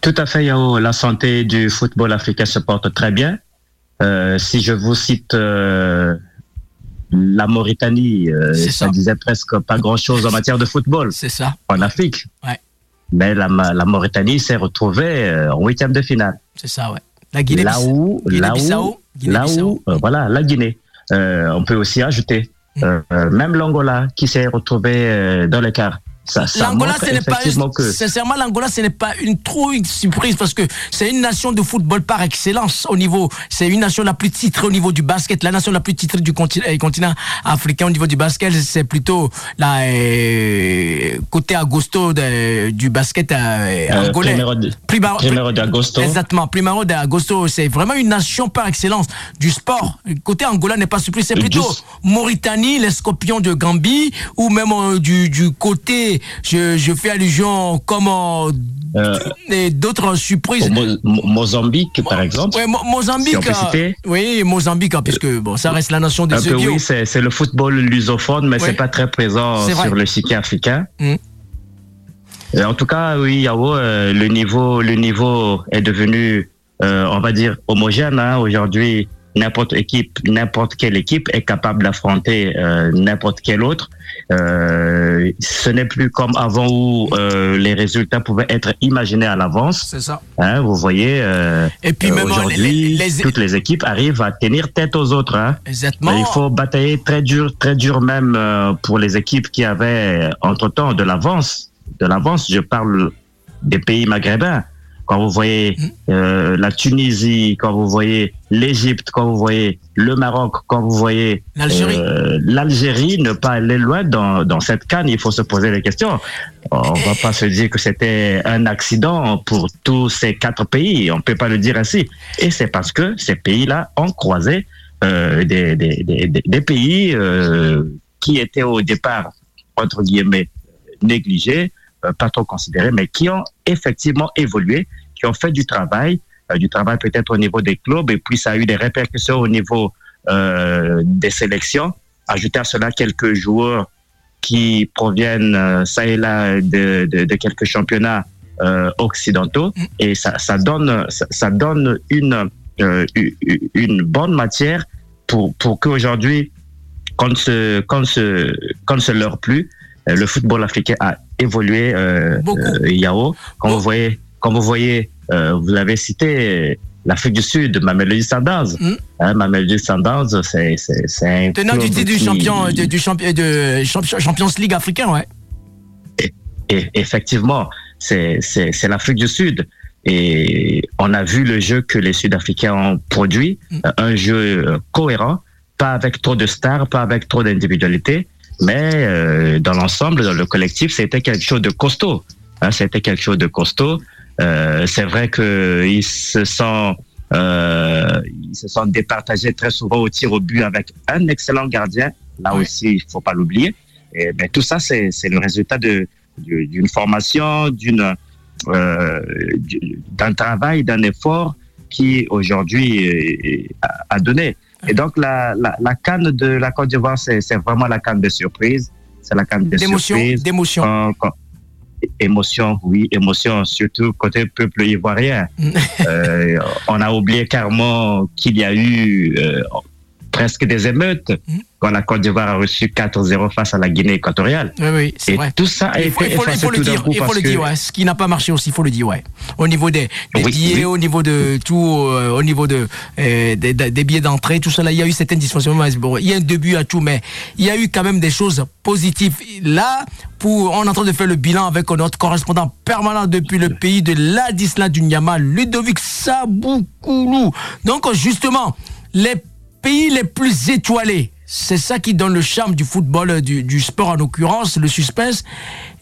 Tout à fait, Yao. La santé du football africain se porte très bien. Euh, si je vous cite euh, la Mauritanie, euh, ça ne disait presque pas grand-chose en matière de football. C'est ça. En Afrique. Ouais. Mais la, la Mauritanie s'est retrouvée en huitième de finale. C'est ça, ouais. La Guinée. Là où, là où, là où, euh, voilà, la Guinée. Euh, on peut aussi ajouter euh, euh, même l'Angola qui s'est retrouvée euh, dans les quarts. Ça, ça L'Angola, ce n'est pas une, que... sincèrement, l'Angola, ce n'est pas une trop une surprise parce que c'est une nation de football par excellence au niveau. C'est une nation la plus titrée au niveau du basket. La nation la plus titrée du continent, euh, continent africain au niveau du basket, c'est plutôt la euh, côté Agosto de, du basket euh, euh, angolais. Primeiro de Agosto. Exactement. Primeiro de Agosto, c'est vraiment une nation par excellence du sport. Côté Angola n'est pas surprise. C'est plutôt du... Mauritanie, les Scorpions de Gambie ou même euh, du, du côté. Je, je fais allusion comme euh, euh, d'autres surprises. Mo- Mozambique, par exemple. Ouais, Mo- Mozambique, si euh, oui, Mozambique, hein, puisque bon, ça reste la nation des Egios. Oui, c'est, c'est le football lusophone, mais ouais. C'est pas très présent sur le circuit africain. Mmh. Et en tout cas, oui, Yao, euh, le niveau, le niveau est devenu, euh, on va dire, homogène. Hein. Aujourd'hui, n'importe équipe, n'importe quelle équipe est capable d'affronter euh, n'importe quelle autre. Euh, ce n'est plus comme avant où euh, les résultats pouvaient être imaginés à l'avance. C'est ça. Hein, vous voyez, euh, et puis euh, aujourd'hui, les, les... toutes les équipes arrivent à tenir tête aux autres. Hein. Exactement. Et il faut batailler très dur, très dur même euh, pour les équipes qui avaient entre-temps de l'avance. de l'avance. Je parle des pays maghrébins. Quand vous voyez euh, la Tunisie, quand vous voyez l'Égypte, quand vous voyez le Maroc, quand vous voyez l'Algérie, euh, l'Algérie ne pas aller loin dans, dans cette CAN, il faut se poser des questions. On ne va pas se dire que c'était un accident pour tous ces quatre pays. On ne peut pas le dire ainsi. Et c'est parce que ces pays-là ont croisé euh, des, des, des, des pays euh, qui étaient au départ, entre guillemets, négligés, pas trop considérés, mais qui ont effectivement évolué, qui ont fait du travail, euh, du travail peut-être au niveau des clubs, et puis ça a eu des répercussions au niveau euh, des sélections. Ajouter à cela quelques joueurs qui proviennent, euh, ça et là, de, de, de quelques championnats euh, occidentaux, et ça, ça donne, ça, ça donne une, euh, une bonne matière pour, pour qu'aujourd'hui, qu'on ne se, qu'on se, qu'on se leurre plus, le football africain a évolué, euh, euh, Yao. Quand vous voyez, quand vous voyez, euh, vous avez cité l'Afrique du Sud, Mamelodi Sundowns. Mm. Hein, Mamelodi Sundowns, c'est, c'est, c'est un tenant du titre qui... du champion, du, du champion, de Champions League africain, ouais. Et, et effectivement, c'est, c'est, c'est l'Afrique du Sud. Et on a vu le jeu que les Sud-Africains ont produit, mm. un jeu cohérent, pas avec trop de stars, pas avec trop d'individualités. Mais euh, dans l'ensemble, dans le collectif, c'était quelque chose de costaud. Hein, c'était quelque chose de costaud. Euh, c'est vrai qu'ils se sont, euh, ils se sont départagés très souvent au tir au but avec un excellent gardien. Là ouais. aussi, il faut pas l'oublier. Et ben tout ça, c'est, c'est le résultat de, de d'une formation, d'une euh, d'un travail, d'un effort qui aujourd'hui a donné. Et donc, la, la, la CAN de la Côte d'Ivoire, c'est, c'est vraiment la CAN de surprise. C'est la CAN de d'émotion, surprise. D'émotion. Quand, quand, émotion, oui, émotion, surtout côté peuple ivoirien. euh, on a oublié carrément qu'il y a eu euh, presque des émeutes quand la Côte d'Ivoire a reçu quatre zéro face à la Guinée équatoriale. Oui, oui, c'est et vrai. Tout ça a il faut, été il faut, effacé il faut tout d'un coup. Il faut le dire, que... ouais, ce qui n'a pas marché aussi, il faut le dire, ouais. Au niveau des, des oui, billets, oui. au niveau de tout, euh, au niveau de, euh, des, des billets d'entrée, tout ça, là, il y a eu certaines dysfonctionnements. Bon, il y a un début à tout, mais il y a eu quand même des choses positives. Là, pour, on est en train de faire le bilan avec notre correspondant permanent depuis le pays de Ladislav Djunyama, Ludovic Saboukoulou. Donc, justement, les pays les plus étoilés, c'est ça qui donne le charme du football, du, du sport en l'occurrence, le suspense.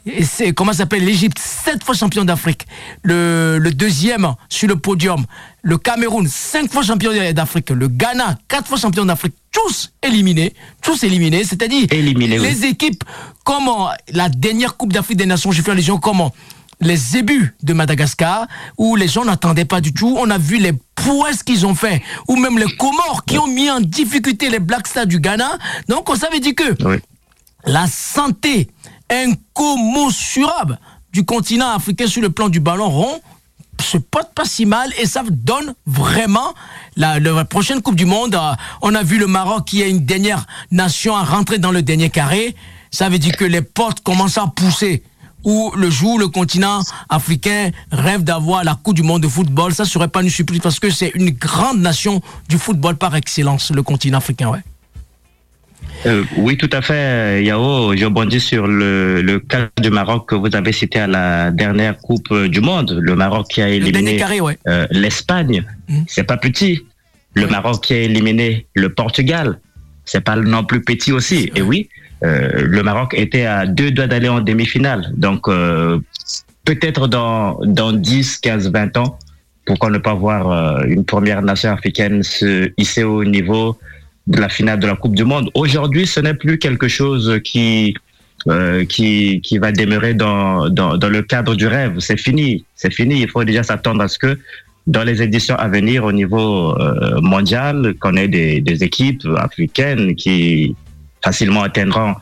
Et c'est, comment ça s'appelle, l'Égypte, sept fois champion d'Afrique, le, le deuxième sur le podium, le Cameroun, cinq fois champion d'Afrique, le Ghana, quatre fois champion d'Afrique, tous éliminés, tous éliminés, c'est-à-dire éliminés, les oui. équipes, comment la dernière Coupe d'Afrique des Nations, j'ai fait les gens comment les zébus de Madagascar, où les gens n'attendaient pas du tout. On a vu les prouesses qu'ils ont fait, ou même les Comores qui ont mis en difficulté les Black Stars du Ghana. Donc, on savait dire que oui. la santé incommensurable du continent africain sur le plan du ballon rond se porte pas si mal, et ça donne vraiment la, la prochaine Coupe du Monde. On a vu le Maroc qui est une dernière nation à rentrer dans le dernier carré. Ça veut dire que les portes commencent à pousser. Où le jour le continent africain rêve d'avoir la Coupe du Monde de football, ça serait pas une surprise parce que c'est une grande nation du football par excellence, le continent africain, ouais. Euh, oui, tout à fait, Yao. Je rebondis sur le, le cas du Maroc que vous avez cité à la dernière Coupe du Monde. Le Maroc qui a éliminé carré, ouais. euh, l'Espagne, mmh. c'est pas petit. Le mmh. Maroc qui a éliminé le Portugal, c'est pas non plus petit aussi. Et oui. Euh, le Maroc était à deux doigts d'aller en demi-finale. Donc, euh, peut-être dans, dans dix, quinze, vingt ans, pourquoi ne pas voir euh, une première nation africaine se hisser au niveau de la finale de la Coupe du Monde. Aujourd'hui, ce n'est plus quelque chose qui, euh, qui, qui va demeurer dans, dans, dans le cadre du rêve. C'est fini, c'est fini. Il faut déjà s'attendre à ce que dans les éditions à venir au niveau euh, mondial, qu'on ait des, des équipes africaines qui... facilement atteindront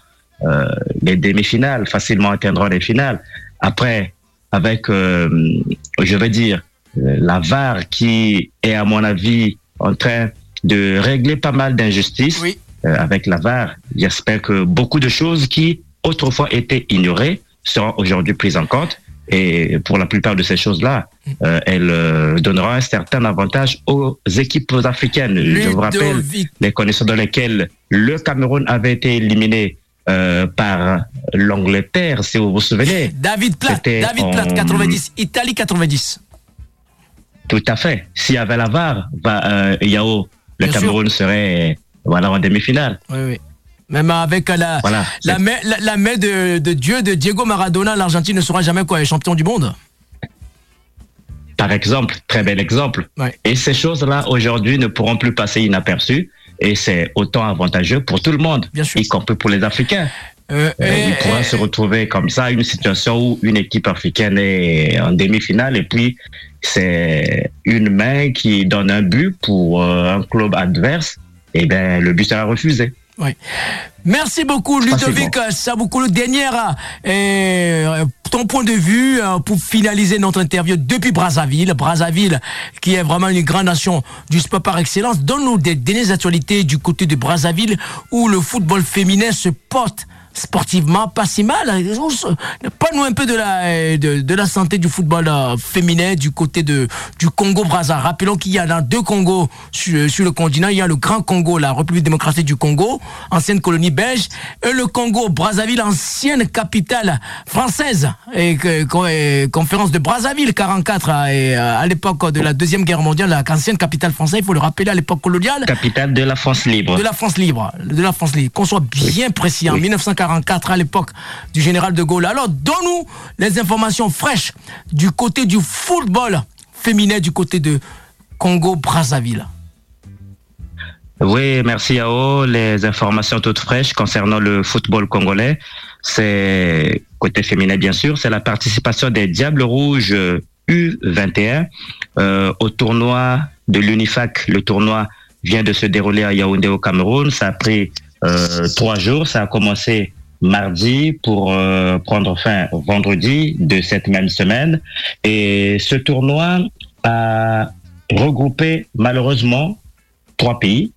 euh, les demi-finales, facilement atteindront les finales. Après, avec, euh, je veux dire, la V A R qui est, à mon avis, en train de régler pas mal d'injustices. Oui. Euh, avec la V A R, j'espère que beaucoup de choses qui autrefois étaient ignorées seront aujourd'hui prises en compte. Et pour la plupart de ces choses-là, euh, elle euh, donnera un certain avantage aux équipes africaines. Ludovic. Je vous rappelle les conditions dans lesquelles le Cameroun avait été éliminé euh, par l'Angleterre, si vous vous souvenez. David Platt, David Platt, quatre-vingt-dix, en... Italie quatre-vingt-dix. Tout à fait. S'il y avait la V A R, bah, euh, Yao, le Bien Cameroun sûr. serait voilà, en demi-finale. Oui, oui. Même avec la, voilà, la, main, la, la main de, de Dieu de Diego Maradona, l'Argentine ne sera jamais quoi, champion du monde. Par exemple, très bel exemple. Ouais. Et ces choses-là, aujourd'hui, ne pourront plus passer inaperçues. Et c'est autant avantageux pour tout le monde, Bien sûr. y compris pour les Africains. Euh, et, il pourra et, se retrouver comme ça, une situation où une équipe africaine est en demi-finale et puis c'est une main qui donne un but pour un club adverse, et bien le but sera refusé. Oui. Merci beaucoup Ludovic Saboukoulou. Dernière, euh, ton point de vue euh, pour finaliser notre interview depuis Brazzaville. Brazzaville qui est vraiment une grande nation du sport par excellence. Donne-nous des dernières actualités du côté de Brazzaville où le football féminin se porte sportivement pas si mal. Parle-nous un peu de la, de, de la santé du football féminin du côté de, du Congo-Brazza. Rappelons qu'il y a deux Congos sur, sur le continent. Il y a le Grand Congo, la République démocratique du Congo, ancienne colonie belge, et le Congo-Brazzaville, ancienne capitale française, et, et, et conférence de Brazzaville quarante-quatre, et, à l'époque de la Deuxième Guerre mondiale, la ancienne capitale française, il faut le rappeler, à l'époque coloniale. Capitale de la France libre. De la France libre. De la France libre. Qu'on soit bien précis, en oui. mille neuf cent quarante-quatre, à l'époque du général de Gaulle. Alors, donne-nous les informations fraîches du côté du football féminin du côté de Congo-Brazzaville. Oui, merci Yao. Les informations toutes fraîches concernant le football congolais, c'est côté féminin bien sûr, c'est la participation des Diables Rouges U vingt et un euh, au tournoi de l'UniFac. Le tournoi vient de se dérouler à Yaoundé au Cameroun. Ça a pris Euh, trois jours, ça a commencé mardi pour euh, prendre fin vendredi de cette même semaine. Et ce tournoi a regroupé malheureusement trois pays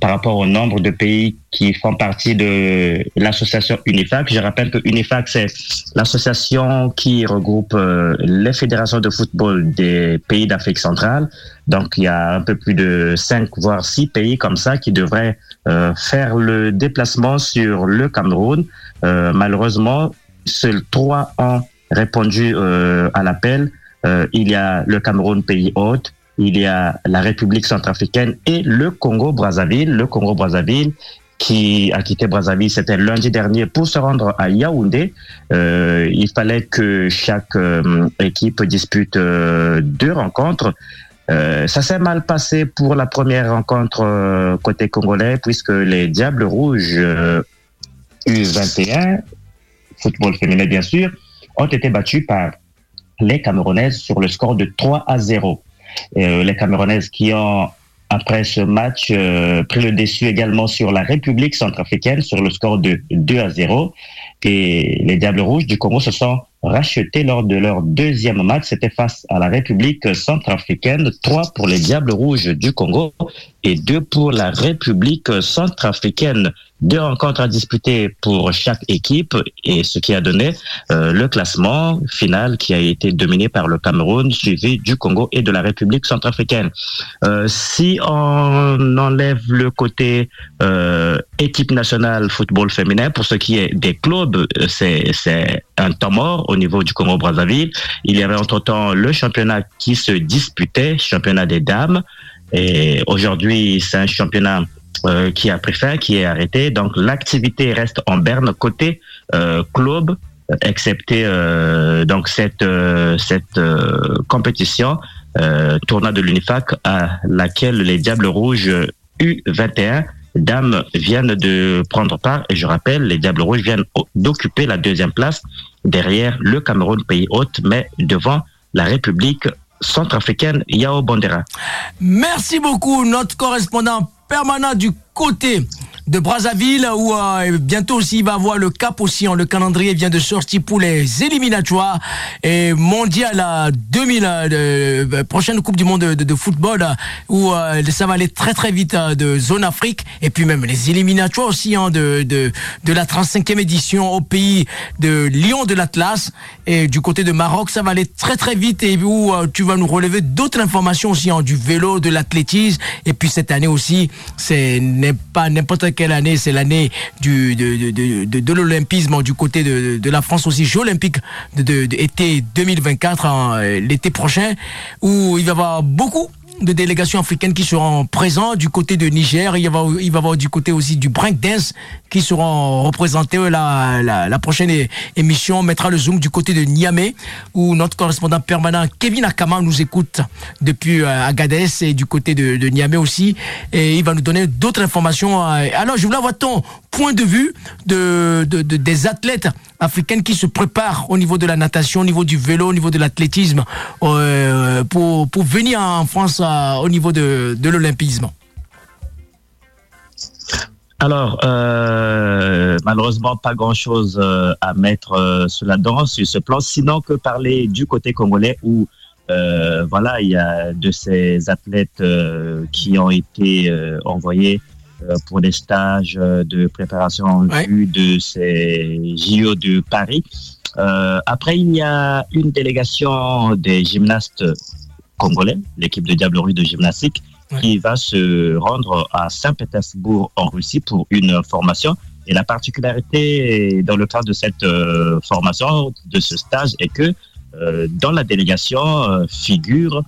par rapport au nombre de pays qui font partie de l'association UniFac. Je rappelle que UniFac, c'est l'association qui regroupe euh, les fédérations de football des pays d'Afrique centrale. Donc, il y a un peu plus de cinq, voire six pays comme ça qui devraient euh, faire le déplacement sur le Cameroun. Euh, malheureusement, seuls trois ont répondu euh, à l'appel. Euh, il y a le Cameroun, pays hôte. Il y a la République centrafricaine et le Congo-Brazzaville. Le Congo-Brazzaville qui a quitté Brazzaville, c'était lundi dernier pour se rendre à Yaoundé. Euh, il fallait que chaque euh, équipe dispute euh, deux rencontres. Euh, ça s'est mal passé pour la première rencontre euh, côté congolais puisque les Diables Rouges euh, U vingt et un, football féminin bien sûr, ont été battus par les Camerounaises sur le score de trois à zéro. Euh, les Camerounaises qui ont, après ce match, euh, pris le dessus également sur la République centrafricaine sur le score de deux à zéro. Et les Diables Rouges du Congo se sont rachetés lors de leur deuxième match. C'était face à la République centrafricaine. trois pour les Diables Rouges du Congo et deux pour la République centrafricaine. Deux rencontres à disputer pour chaque équipe et ce qui a donné euh, le classement final qui a été dominé par le Cameroun, suivi du Congo et de la République centrafricaine. Euh, si on enlève le côté euh, équipe nationale football féminin, pour ce qui est des clubs, c'est, c'est un temps mort au niveau du Congo-Brazzaville. Il y avait entre-temps le championnat qui se disputait, championnat des dames. Et aujourd'hui, c'est un championnat Euh, qui a pris fin, qui est arrêté. Donc l'activité reste en berne côté euh, club, excepté euh, donc cette euh, cette euh, compétition euh, tournoi de l'UniFac à laquelle les Diables Rouges U vingt et un dames viennent de prendre part. Et je rappelle, les Diables Rouges viennent d'occuper la deuxième place derrière le Cameroun pays hôte, mais devant la République centrafricaine Yao Bandera. Merci beaucoup notre correspondant permanent du côté de Brazzaville où euh, bientôt aussi il va avoir le cap aussi, hein, le calendrier vient de sortir pour les éliminatoires et mondial à deux mille euh, prochaine coupe du monde de, de, de football où euh, ça va aller très très vite euh, de zone Afrique et puis même les éliminatoires aussi hein, de, de, de la trente-cinquième édition au pays de Lion de l'Atlas et du côté de Maroc ça va aller très très vite et où euh, tu vas nous relever d'autres informations aussi hein, du vélo, de l'athlétisme et puis cette année aussi c'est n'est pas n'importe quelle année, c'est l'année du, de, de, de, de l'olympisme du côté de, de la France aussi, Jeux olympiques de, de, de été deux mille vingt-quatre, hein, l'été prochain, où il va y avoir beaucoup de délégations africaines qui seront présentes du côté de Niger. Il va y avoir du côté aussi du breakdance qui seront représentés. La, la, la prochaine é- émission mettra le zoom du côté de Niamey, où notre correspondant permanent Kevin Akama nous écoute depuis euh, Agadez et du côté de, de Niamey aussi. Et il va nous donner d'autres informations. Alors, je voulais avoir ton point de vue de, de, de, des athlètes africaines qui se préparent au niveau de la natation, au niveau du vélo, au niveau de l'athlétisme, euh, pour, pour venir en France euh, au niveau de, de l'olympisme. Alors, euh, malheureusement, pas grand-chose à mettre sur la danse, sur ce plan, sinon que parler du côté congolais où, euh, voilà, il y a de ces athlètes euh, qui ont été euh, envoyés pour des stages de préparation en ouais. vue de ces J O de Paris. Euh, après, il y a une délégation des gymnastes congolais, l'équipe de Diable Rouge de gymnastique, ouais. qui va se rendre à Saint-Pétersbourg en Russie pour une formation. Et la particularité dans le cadre de cette euh, formation, de ce stage, est que euh, dans la délégation euh, figure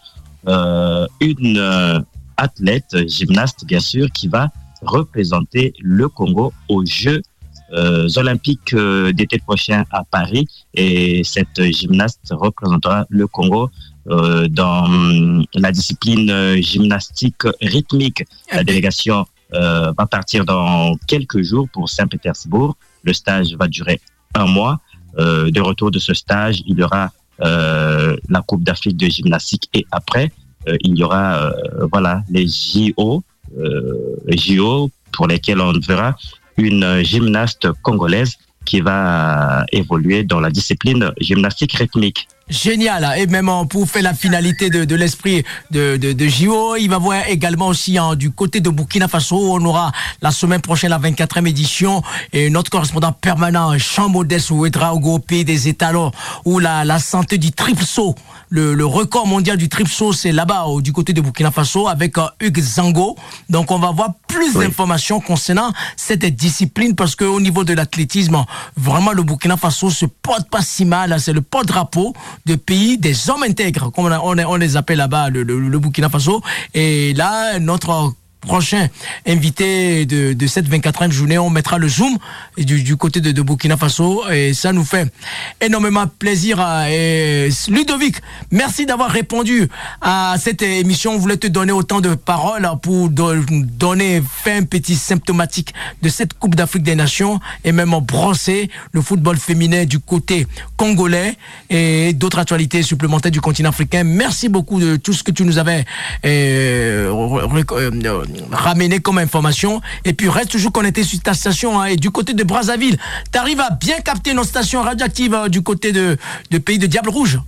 euh, une euh, athlète, gymnaste bien sûr, qui va représenter le Congo aux Jeux euh, Olympiques euh, d'été prochain à Paris. Et cette gymnaste représentera le Congo euh, dans la discipline euh, gymnastique rythmique. La délégation euh, va partir dans quelques jours pour Saint-Pétersbourg. Le stage va durer un mois. Euh, de retour de ce stage, il y aura euh, la Coupe d'Afrique de gymnastique et après, euh, il y aura euh, voilà, les J O. Euh, J O pour lesquels on verra une gymnaste congolaise qui va évoluer dans la discipline gymnastique rythmique. Génial, et même pour faire la finalité de, de l'esprit de, de, de J O, il va voir également aussi hein, du côté de Burkina Faso, on aura la semaine prochaine la vingt-quatrième édition, et notre correspondant permanent, Jean Modeste Ouédra, au pays des étalons, où la, la santé du triple saut, le, le record mondial du triple saut, c'est là-bas, du côté de Burkina Faso, avec euh, Hugues Zango. Donc on va avoir plus oui. d'informations concernant cette discipline, parce qu'au niveau de l'athlétisme, vraiment le Burkina Faso se porte pas si mal, hein, c'est le porte-drapeau de pays des hommes intègres, comme on, on les appelle là-bas, le, le, le Burkina Faso. Et là, notre prochain invité de, de cette vingt-quatrième journée, on mettra le zoom du, du côté de, de Burkina Faso, et ça nous fait énormément plaisir. Et Ludovic, merci d'avoir répondu à cette émission. On voulait te donner autant de paroles pour do- donner fin petit symptomatique de cette Coupe d'Afrique des Nations, et même en brosser le football féminin du côté congolais et d'autres actualités supplémentaires du continent africain. Merci beaucoup de tout ce que tu nous avais euh, rec- euh, ramener comme information, et puis reste toujours connecté sur ta station, hein, et du côté de Brazzaville, t'arrives à bien capter nos stations radioactives euh, du côté de, de pays de Diable Rouge.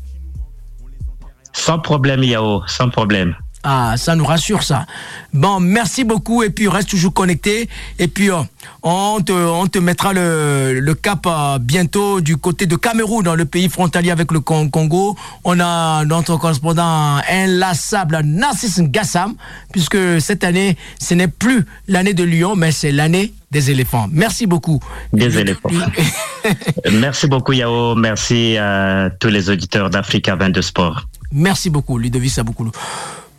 Sans problème, Yao, sans problème. Ah, ça nous rassure, ça. Bon, merci beaucoup, et puis reste toujours connecté, et puis euh, on, te, on te mettra le, le cap euh, bientôt du côté de Cameroun, dans le pays frontalier avec le Congo. On a notre correspondant inlassable, Narcisse Ngassam, puisque cette année, ce n'est plus l'année de Lyon, mais c'est l'année des éléphants. Merci beaucoup. Des éléphants. Merci beaucoup, Yao. Merci à tous les auditeurs d'Africa vingt-deux Sports. Merci beaucoup, Ludovic Saboukoulou.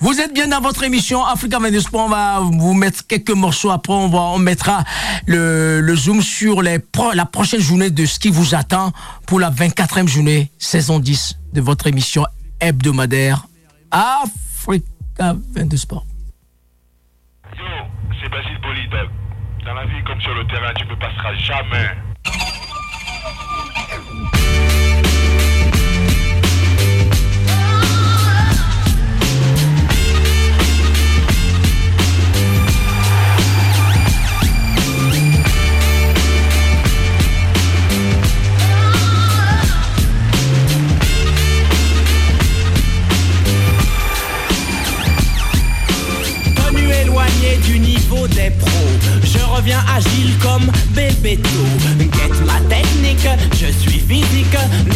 Vous êtes bien dans votre émission Africa vingt-deux Sports. On va vous mettre quelques morceaux. Après, on va, on mettra le, le zoom sur les pro, la prochaine journée de ce qui vous attend pour la vingt-quatrième journée, saison dix de votre émission hebdomadaire Africa vingt-deux Sports. Yo, c'est Basile Bolide. Dans la vie comme sur le terrain, tu ne me passeras jamais. Du niveau des pros, je reviens agile comme Bebeto. Guette ma technique, je suis physique.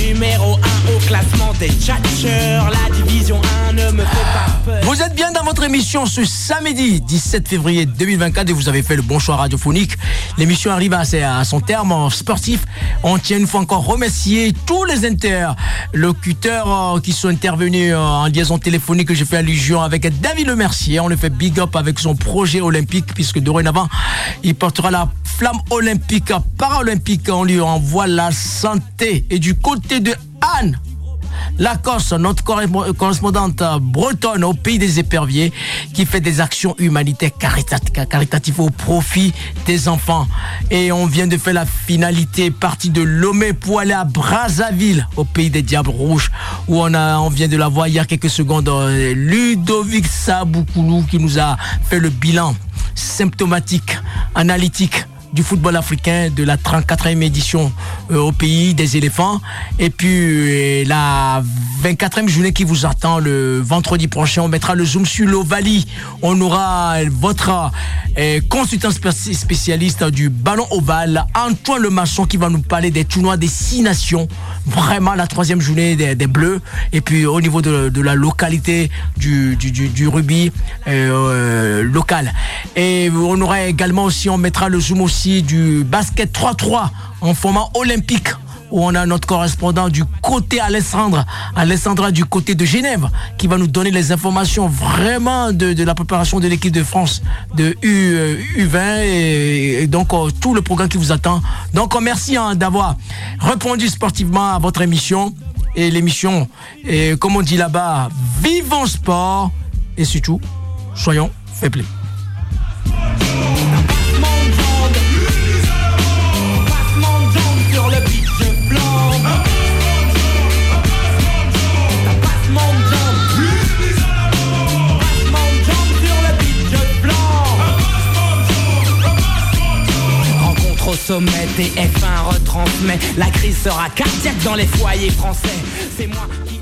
Numéro un au classement des tchatcheurs. La division un ne me fait pas peur. Vous êtes bien dans votre émission ce samedi dix-sept février deux mille vingt-quatre et vous avez fait le bon choix radiophonique. L'émission arrive à son terme sportif. On tient une fois encore remercier tous les interlocuteurs qui sont intervenus en liaison téléphonique que j'ai fait allusion avec David Le Mercier. On le fait big up avec son projet olympique puisque dorénavant, il portera la flamme olympique, paralympique. On lui envoie la santé. Et du côté de Anne Lacoste, notre correspondante bretonne au pays des éperviers, qui fait des actions humanitaires caritatives, caritatives au profit des enfants. Et on vient de faire la finalité, partie de Lomé pour aller à Brazzaville, au pays des Diables Rouges, où on, a, on vient de la voir il y a quelques secondes, Ludovic Saboukoulou, qui nous a fait le bilan symptomatique, analytique du football africain de la trente-quatrième édition euh, au pays des éléphants. Et puis euh, la vingt-quatrième journée qui vous attend le vendredi prochain. On mettra le zoom sur l'Ovalie. On aura votre euh, consultant spécialiste du ballon ovale, Antoine Lemasson, qui va nous parler des tournois des six nations. Vraiment la troisième journée des, des Bleus. Et puis au niveau de, de la localité du, du, du, du rugby euh, euh, local. Et on aura également aussi, on mettra le zoom aussi du basket trois trois en format olympique, où on a notre correspondant du côté Alessandra, Alessandra du côté de Genève, qui va nous donner les informations vraiment de, de la préparation de l'équipe de France de U vingt et, et donc euh, tout le programme qui vous attend. Donc merci hein, d'avoir répondu sportivement à votre émission. Et l'émission, et comme on dit là-bas, vivons sport et surtout, soyons faibles. Au sommet, T F un retransmet. La crise sera cardiaque dans les foyers français. C'est moi qui...